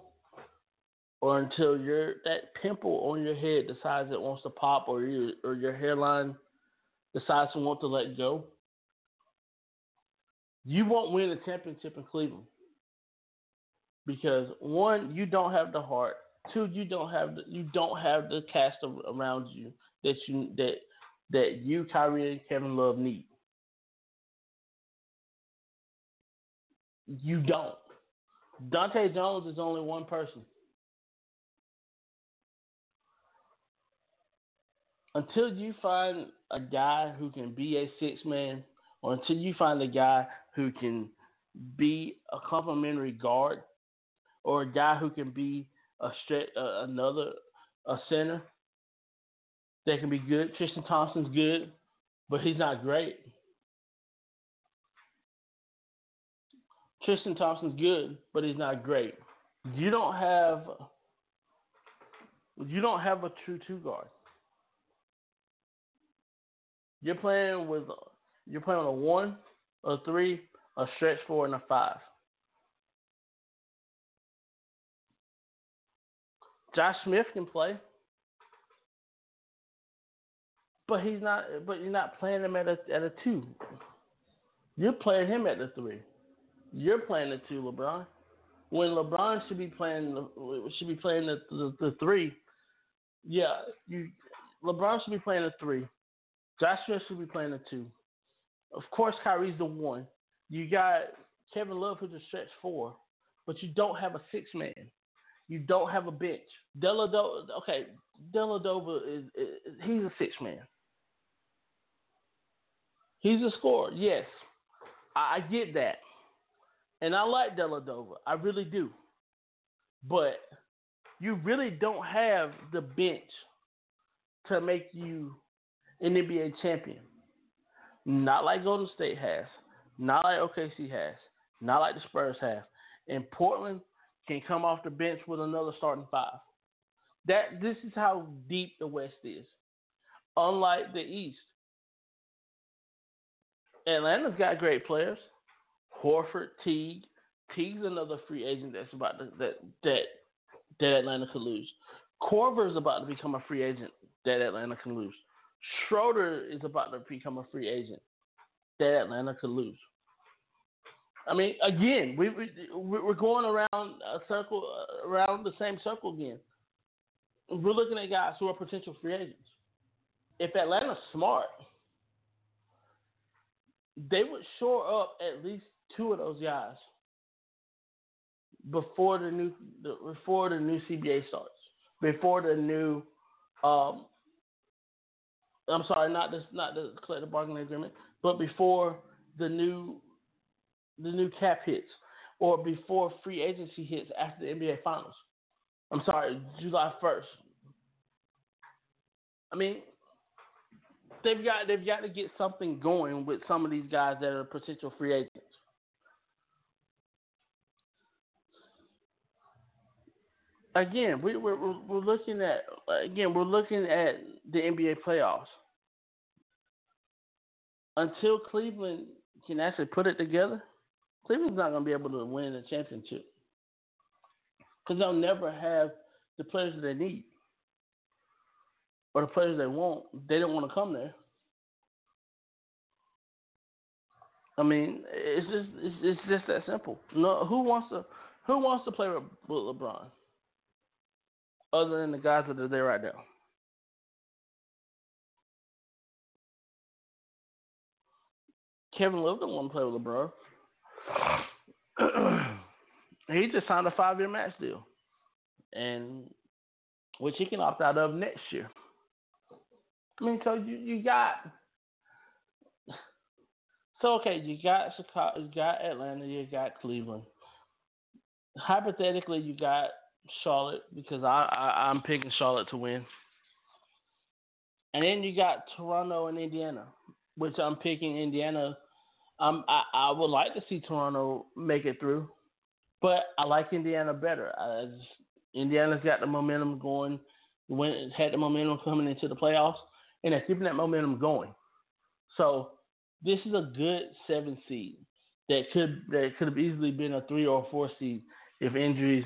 or until that pimple on your head decides it wants to pop, or your hairline decides to want to let go, you won't win a championship in Cleveland. Because 1, you don't have the heart. 2, you don't have the cast around you that you, Kyrie, and Kevin Love need. You don't. Dante Jones is only one person. Until you find a guy who can be a 6-man, or until you find a guy who can be a complimentary guard, or a guy who can be a center that can be good. Tristan Thompson's good, but he's not great. Tristan Thompson's good, but he's not great. You don't have a true 2-guard. You're playing with a 1, a 3, a stretch 4, and a 5. Josh Smith can play, but he's not. But you're not playing him at a 2. You're playing him at the 3. You're playing the 2, LeBron. When LeBron should be playing the 3. Yeah, LeBron should be playing the 3. Josh Smith should be playing the 2. Of course, Kyrie's the 1. You got Kevin Love, who's a stretch 4, but you don't have a 6-man. You don't have a bench. Dellavedova is he's a 6-man. He's a scorer, yes. I get that. And I like Dellavedova. I really do. But you really don't have the bench to make you an NBA champion. Not like Golden State has. not like OKC has, not like the Spurs have. And Portland can come off the bench with another starting five. This is how deep the West is, unlike the East. Atlanta's got great players. Horford, Teague. Teague's another free agent that's about to, that Atlanta could lose. Corver's about to become a free agent that Atlanta can lose. Schroeder is about to become a free agent that Atlanta could lose. I mean, again, we're going around a circle, around the same circle again. We're looking at guys who are potential free agents. If Atlanta's smart, they would shore up at least two of those guys before the new CBA starts, before the new I'm sorry, not the collective bargaining agreement, but before the new cap hits, or before free agency hits after the NBA Finals. I'm sorry, July 1st. I mean, they've got to get something going with some of these guys that are potential free agents. Again, we're looking at the NBA playoffs. Until Cleveland can actually put it together, Cleveland's not going to be able to win a championship because they'll never have the players that they need or the players they want. They don't want to come there. I mean, it's just that simple. No, who wants to play with LeBron? Other than the guys that are there right now. Kevin Love don't want to play with LeBron. He just signed a 5-year max deal, and which he can opt out of next year. I mean, so you got Chicago, you got Atlanta, you got Cleveland. Hypothetically, you got Charlotte, because I'm picking Charlotte to win. And then you got Toronto and Indiana, which I'm picking Indiana. I would like to see Toronto make it through, but I like Indiana better. Indiana's got the momentum going, had the momentum coming into the playoffs, and they're keeping that momentum going. So this is a good 7 seed that could have easily been a 3 or 4 seed if injuries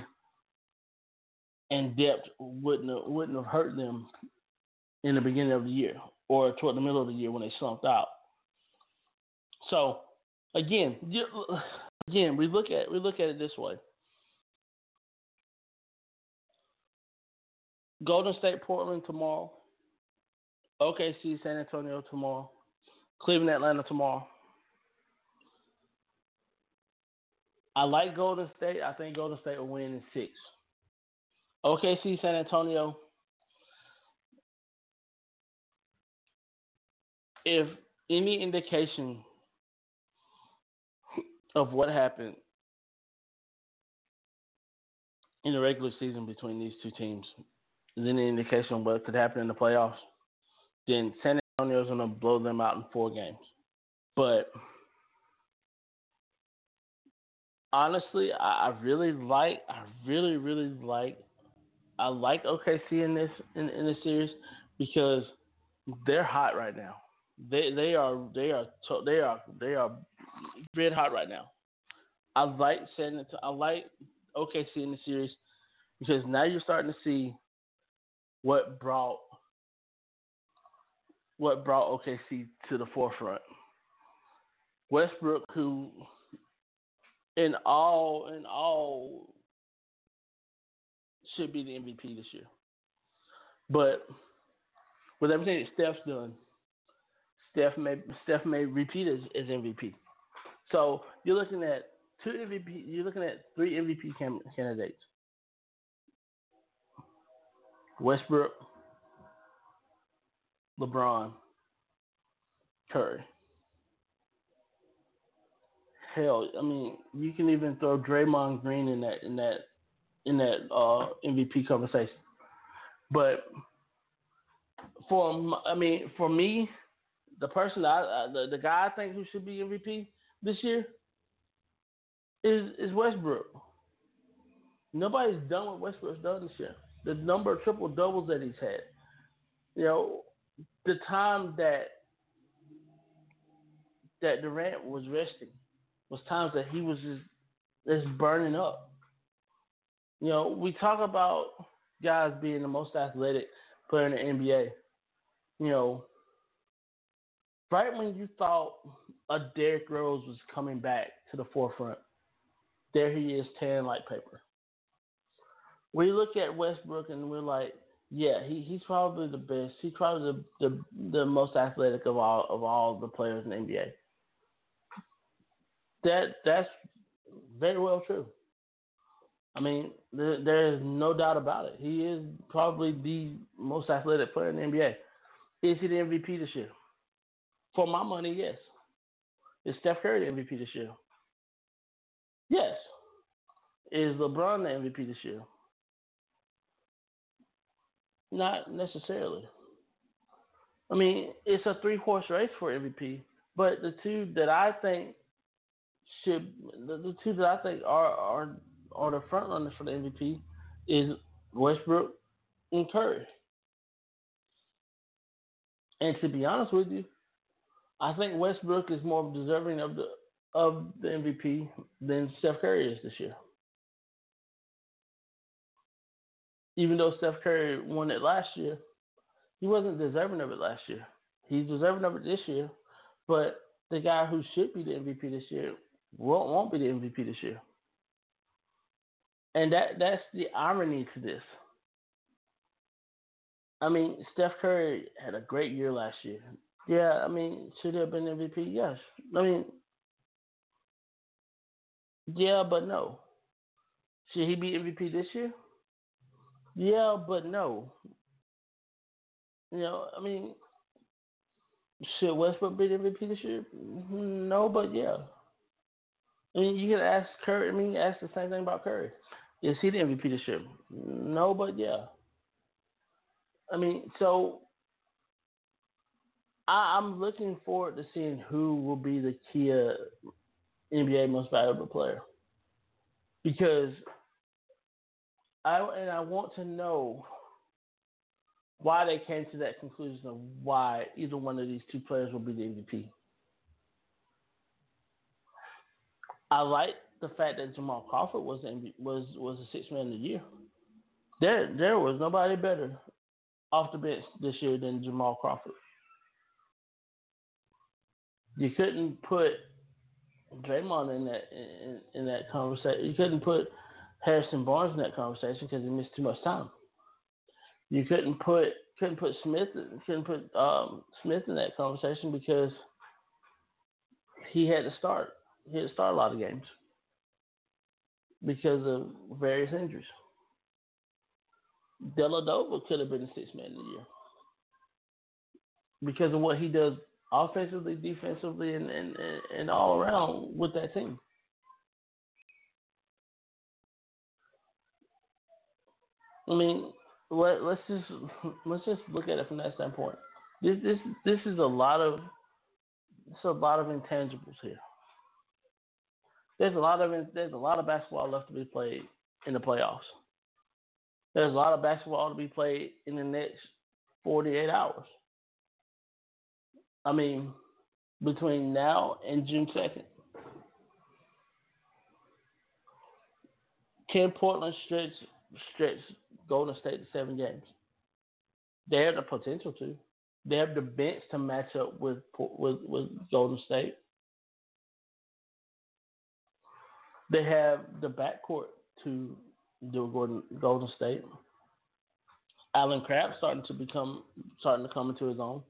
and depth wouldn't have hurt them in the beginning of the year or toward the middle of the year when they slumped out. So again, we look at it this way: Golden State, Portland tomorrow, OKC, San Antonio tomorrow, Cleveland, Atlanta tomorrow. I like Golden State. I think Golden State will win in 6. OKC, San Antonio. If any indication of what happened in the regular season between these two teams is any indication of what could happen in the playoffs, then San Antonio is going to blow them out in 4 games. But honestly, I really like OKC in this series because they're hot right now. They are red hot right now. I like OKC in the series because now you're starting to see what brought OKC to the forefront. Westbrook, who in all should be the MVP this year. But with everything that Steph's done, Steph may repeat as MVP. So you're looking at 2 MVP. You're looking at 3 MVP candidates: Westbrook, LeBron, Curry. Hell, I mean, you can even throw Draymond Green in that MVP conversation. But for me, the guy I think who should be MVP this year is Westbrook. Nobody's done what Westbrook's done this year. The number of triple doubles that he's had, you know, the time that Durant was resting was times that he was just burning up. You know, we talk about guys being the most athletic player in the NBA. You know, right when you thought a Derrick Rose was coming back to the forefront, there he is tearing like paper. We look at Westbrook and we're like, yeah, he's probably the best. He's probably the most athletic of all the players in the NBA. That's very well true. I mean, there is no doubt about it. He is probably the most athletic player in the NBA. Is he the MVP this year? For my money, yes. Is Steph Curry the MVP this year? Yes. Is LeBron the MVP this year? Not necessarily. I mean, it's a three-horse race for MVP, but the two that I think are the front runners for the MVP is Westbrook and Curry. And to be honest with you, I think Westbrook is more deserving of the MVP than Steph Curry is this year. Even though Steph Curry won it last year, he wasn't deserving of it last year. He's deserving of it this year, but the guy who should be the MVP this year won't be the MVP this year. And that's the irony to this. I mean, Steph Curry had a great year last year. Yeah, I mean, should he have been MVP? Yes. I mean, yeah, but no. Should he be MVP this year? Yeah, but no. You know, I mean, should Westbrook be the MVP this year? No, but yeah. I mean, you can ask Curry. I mean, you ask the same thing about Curry. Is he the MVP this year? No, but yeah. I mean, so I'm looking forward to seeing who will be the Kia NBA most valuable player. Because I want to know why they came to that conclusion of why either one of these two players will be the MVP. I like the fact that Jamal Crawford was the sixth man of the year. There was nobody better off the bench this year than Jamal Crawford. You couldn't put Draymond in that conversation. You couldn't put Harrison Barnes in that conversation because he missed too much time. You couldn't put Smith in that conversation because he had to start. He had to start a lot of games because of various injuries. Dellavedova could have been the sixth man of the year because of what he does offensively, defensively, and all around with that team. I mean, let's just look at it from that standpoint. This is a lot of intangibles here. There's a lot of basketball left to be played in the playoffs. There's a lot of basketball to be played in the next 48 hours. I mean, between now and June 2nd. Can Portland stretch Golden State to 7 games? They have the potential to. They have the bench to match up with Golden State. They have the backcourt to do Golden State. Allen Crabbe starting to come into his own,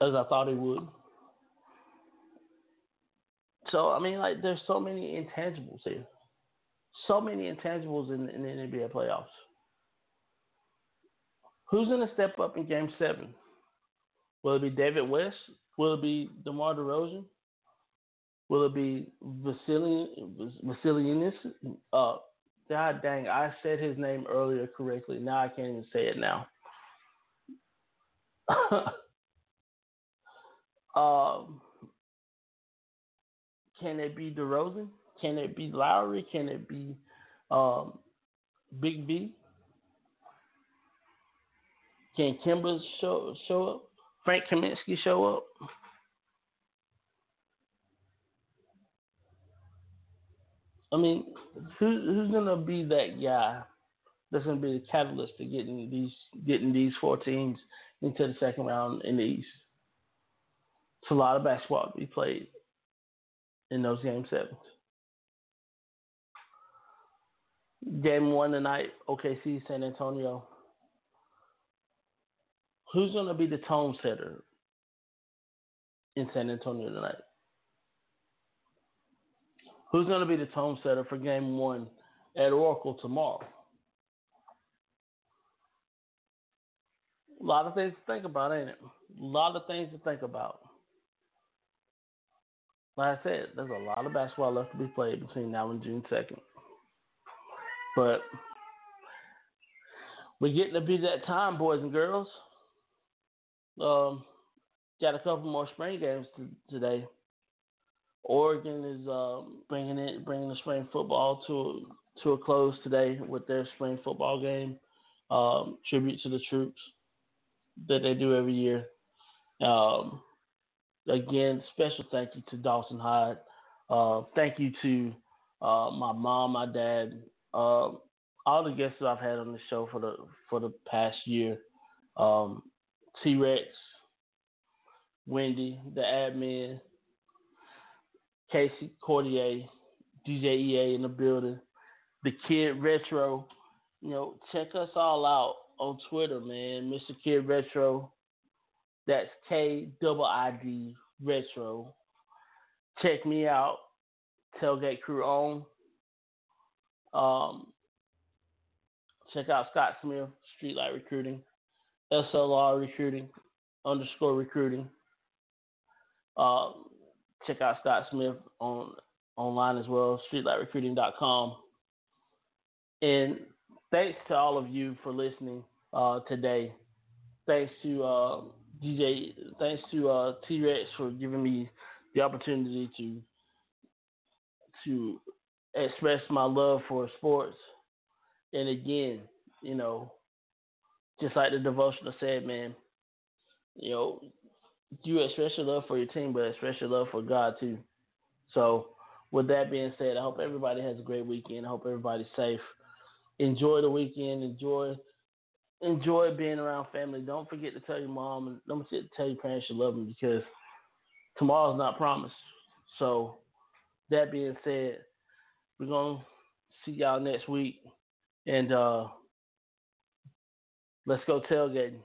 as I thought he would. So I mean, like, there's so many intangibles here, so many intangibles in the NBA playoffs. Who's gonna step up in Game 7? Will it be David West? Will it be DeMar DeRozan? Will it be Vassilianis? God dang, I said his name earlier correctly. Now I can't even say it now. Can it be DeRozan? Can it be Lowry? Can it be Big B? Can Kimba show up? Frank Kaminsky show up? I mean, who's gonna be that guy that's gonna be the catalyst to getting these four teams into the second round in the East? It's a lot of basketball to be played in those game sevens. Game one tonight, OKC, San Antonio. Who's gonna be the tone setter in San Antonio tonight? Who's going to be the tone setter for game one at Oracle tomorrow? A lot of things to think about, ain't it? A lot of things to think about. Like I said, there's a lot of basketball left to be played between now and June 2nd. But we're getting to be that time, boys and girls. Got a couple more spring games today. Oregon is bringing the spring football to a close today with their spring football game, tribute to the troops that they do every year. Again, special thank you to Dalton Hyatt. Thank you to my mom, my dad, all the guests that I've had on the show for the past year. T-Rex, Wendy, the admin, Casey Cordier, DJ EA in the building, the Kid Retro. You know, check us all out on Twitter, man. Mr. Kid Retro. That's KID Retro. Check me out. Tailgate Crew on. Check out Scott Smith, Streetlight Recruiting, SLR Recruiting, _recruiting. Check out Scott Smith online as well, streetlightrecruiting.com. And thanks to all of you for listening today. Thanks to DJ, thanks to T-Rex for giving me the opportunity to express my love for sports. And again, you know, just like the devotional said, man, you know, you express your love for your team, but express your love for God, too. So, with that being said, I hope everybody has a great weekend. I hope everybody's safe. Enjoy the weekend. Enjoy being around family. Don't forget to tell your mom and don't forget to tell your parents you love them, because tomorrow's not promised. So, that being said, we're going to see y'all next week. And let's go tailgating.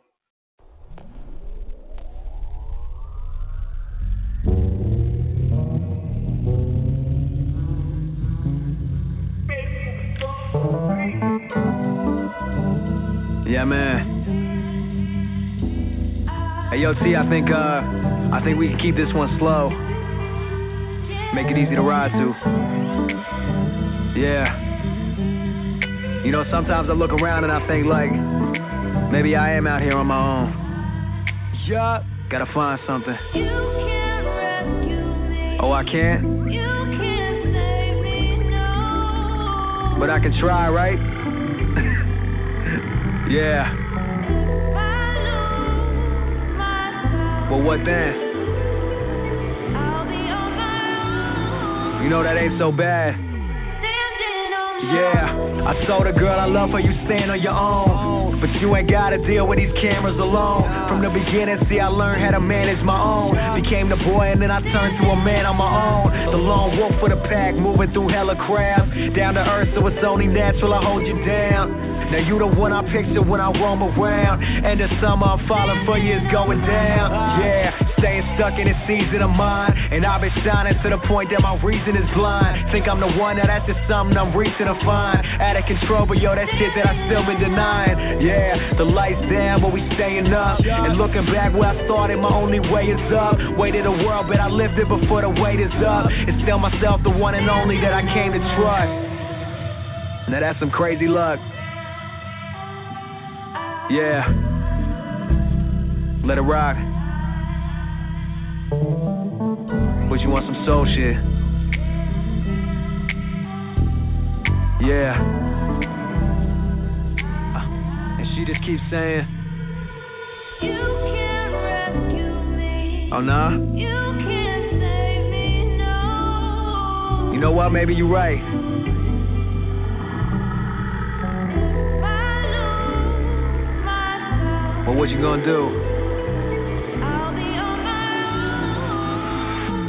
Yeah, man. Hey, yo, T, I think we can keep this one slow. Make it easy to ride to. Yeah. You know, sometimes I look around and I think, like, maybe I am out here on my own. Yup. Gotta find something. You can't rescue me. Oh, I can't? You can't save me, no. But I can try, right? Yeah. Well, what then? I'll be on my own. You know that ain't so bad. Yeah. I told a girl I love her, you stand on your own. But you ain't gotta deal with these cameras alone. From the beginning, see, I learned how to manage my own. Became the boy and then I turned to a man on my own. The lone wolf for the pack, moving through hella crabs. Down to earth, so it's only natural I hold you down. Now you the one I picture when I roam around. And the summer I'm falling for you is going down. Yeah, staying stuck in a season of mine. And I've been shining to the point that my reason is blind. Think I'm the one, now that's just something I'm reaching to find. Out of control, but yo, that shit that I still been denying. Yeah, the lights down, but we staying up. And looking back where I started, my only way is up. Way to the world, but I lived it before the weight is up. And still myself the one and only that I came to trust. Now that's some crazy luck. Yeah, let it rock. But you want some soul shit. Yeah. And she just keeps saying, you can't rescue me. Oh, nah? You can't save me, no. You know what? Maybe you're right. But what you gonna do?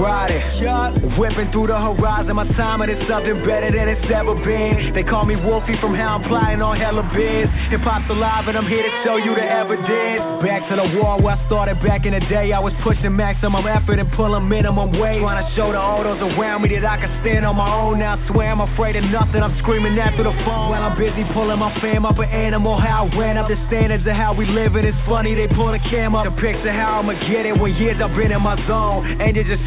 ride it, yeah. Whipping through the horizon, my time, and it's something better than it's ever been, they call me Wolfie from how I'm flying on hella biz, hip hop's alive and I'm here to show you the evidence. Back to the wall where I started back in the day. I was pushing maximum effort and pulling minimum weight. Trying to show to all those around me that I can stand on my own. Now I swear I'm afraid of nothing. I'm screaming that through the phone. While I'm busy pulling my fam up an animal. How I ran up the standards of how we living. It's funny they pull the cam up. The picture how I'ma get it when years I've been in my zone. And it's just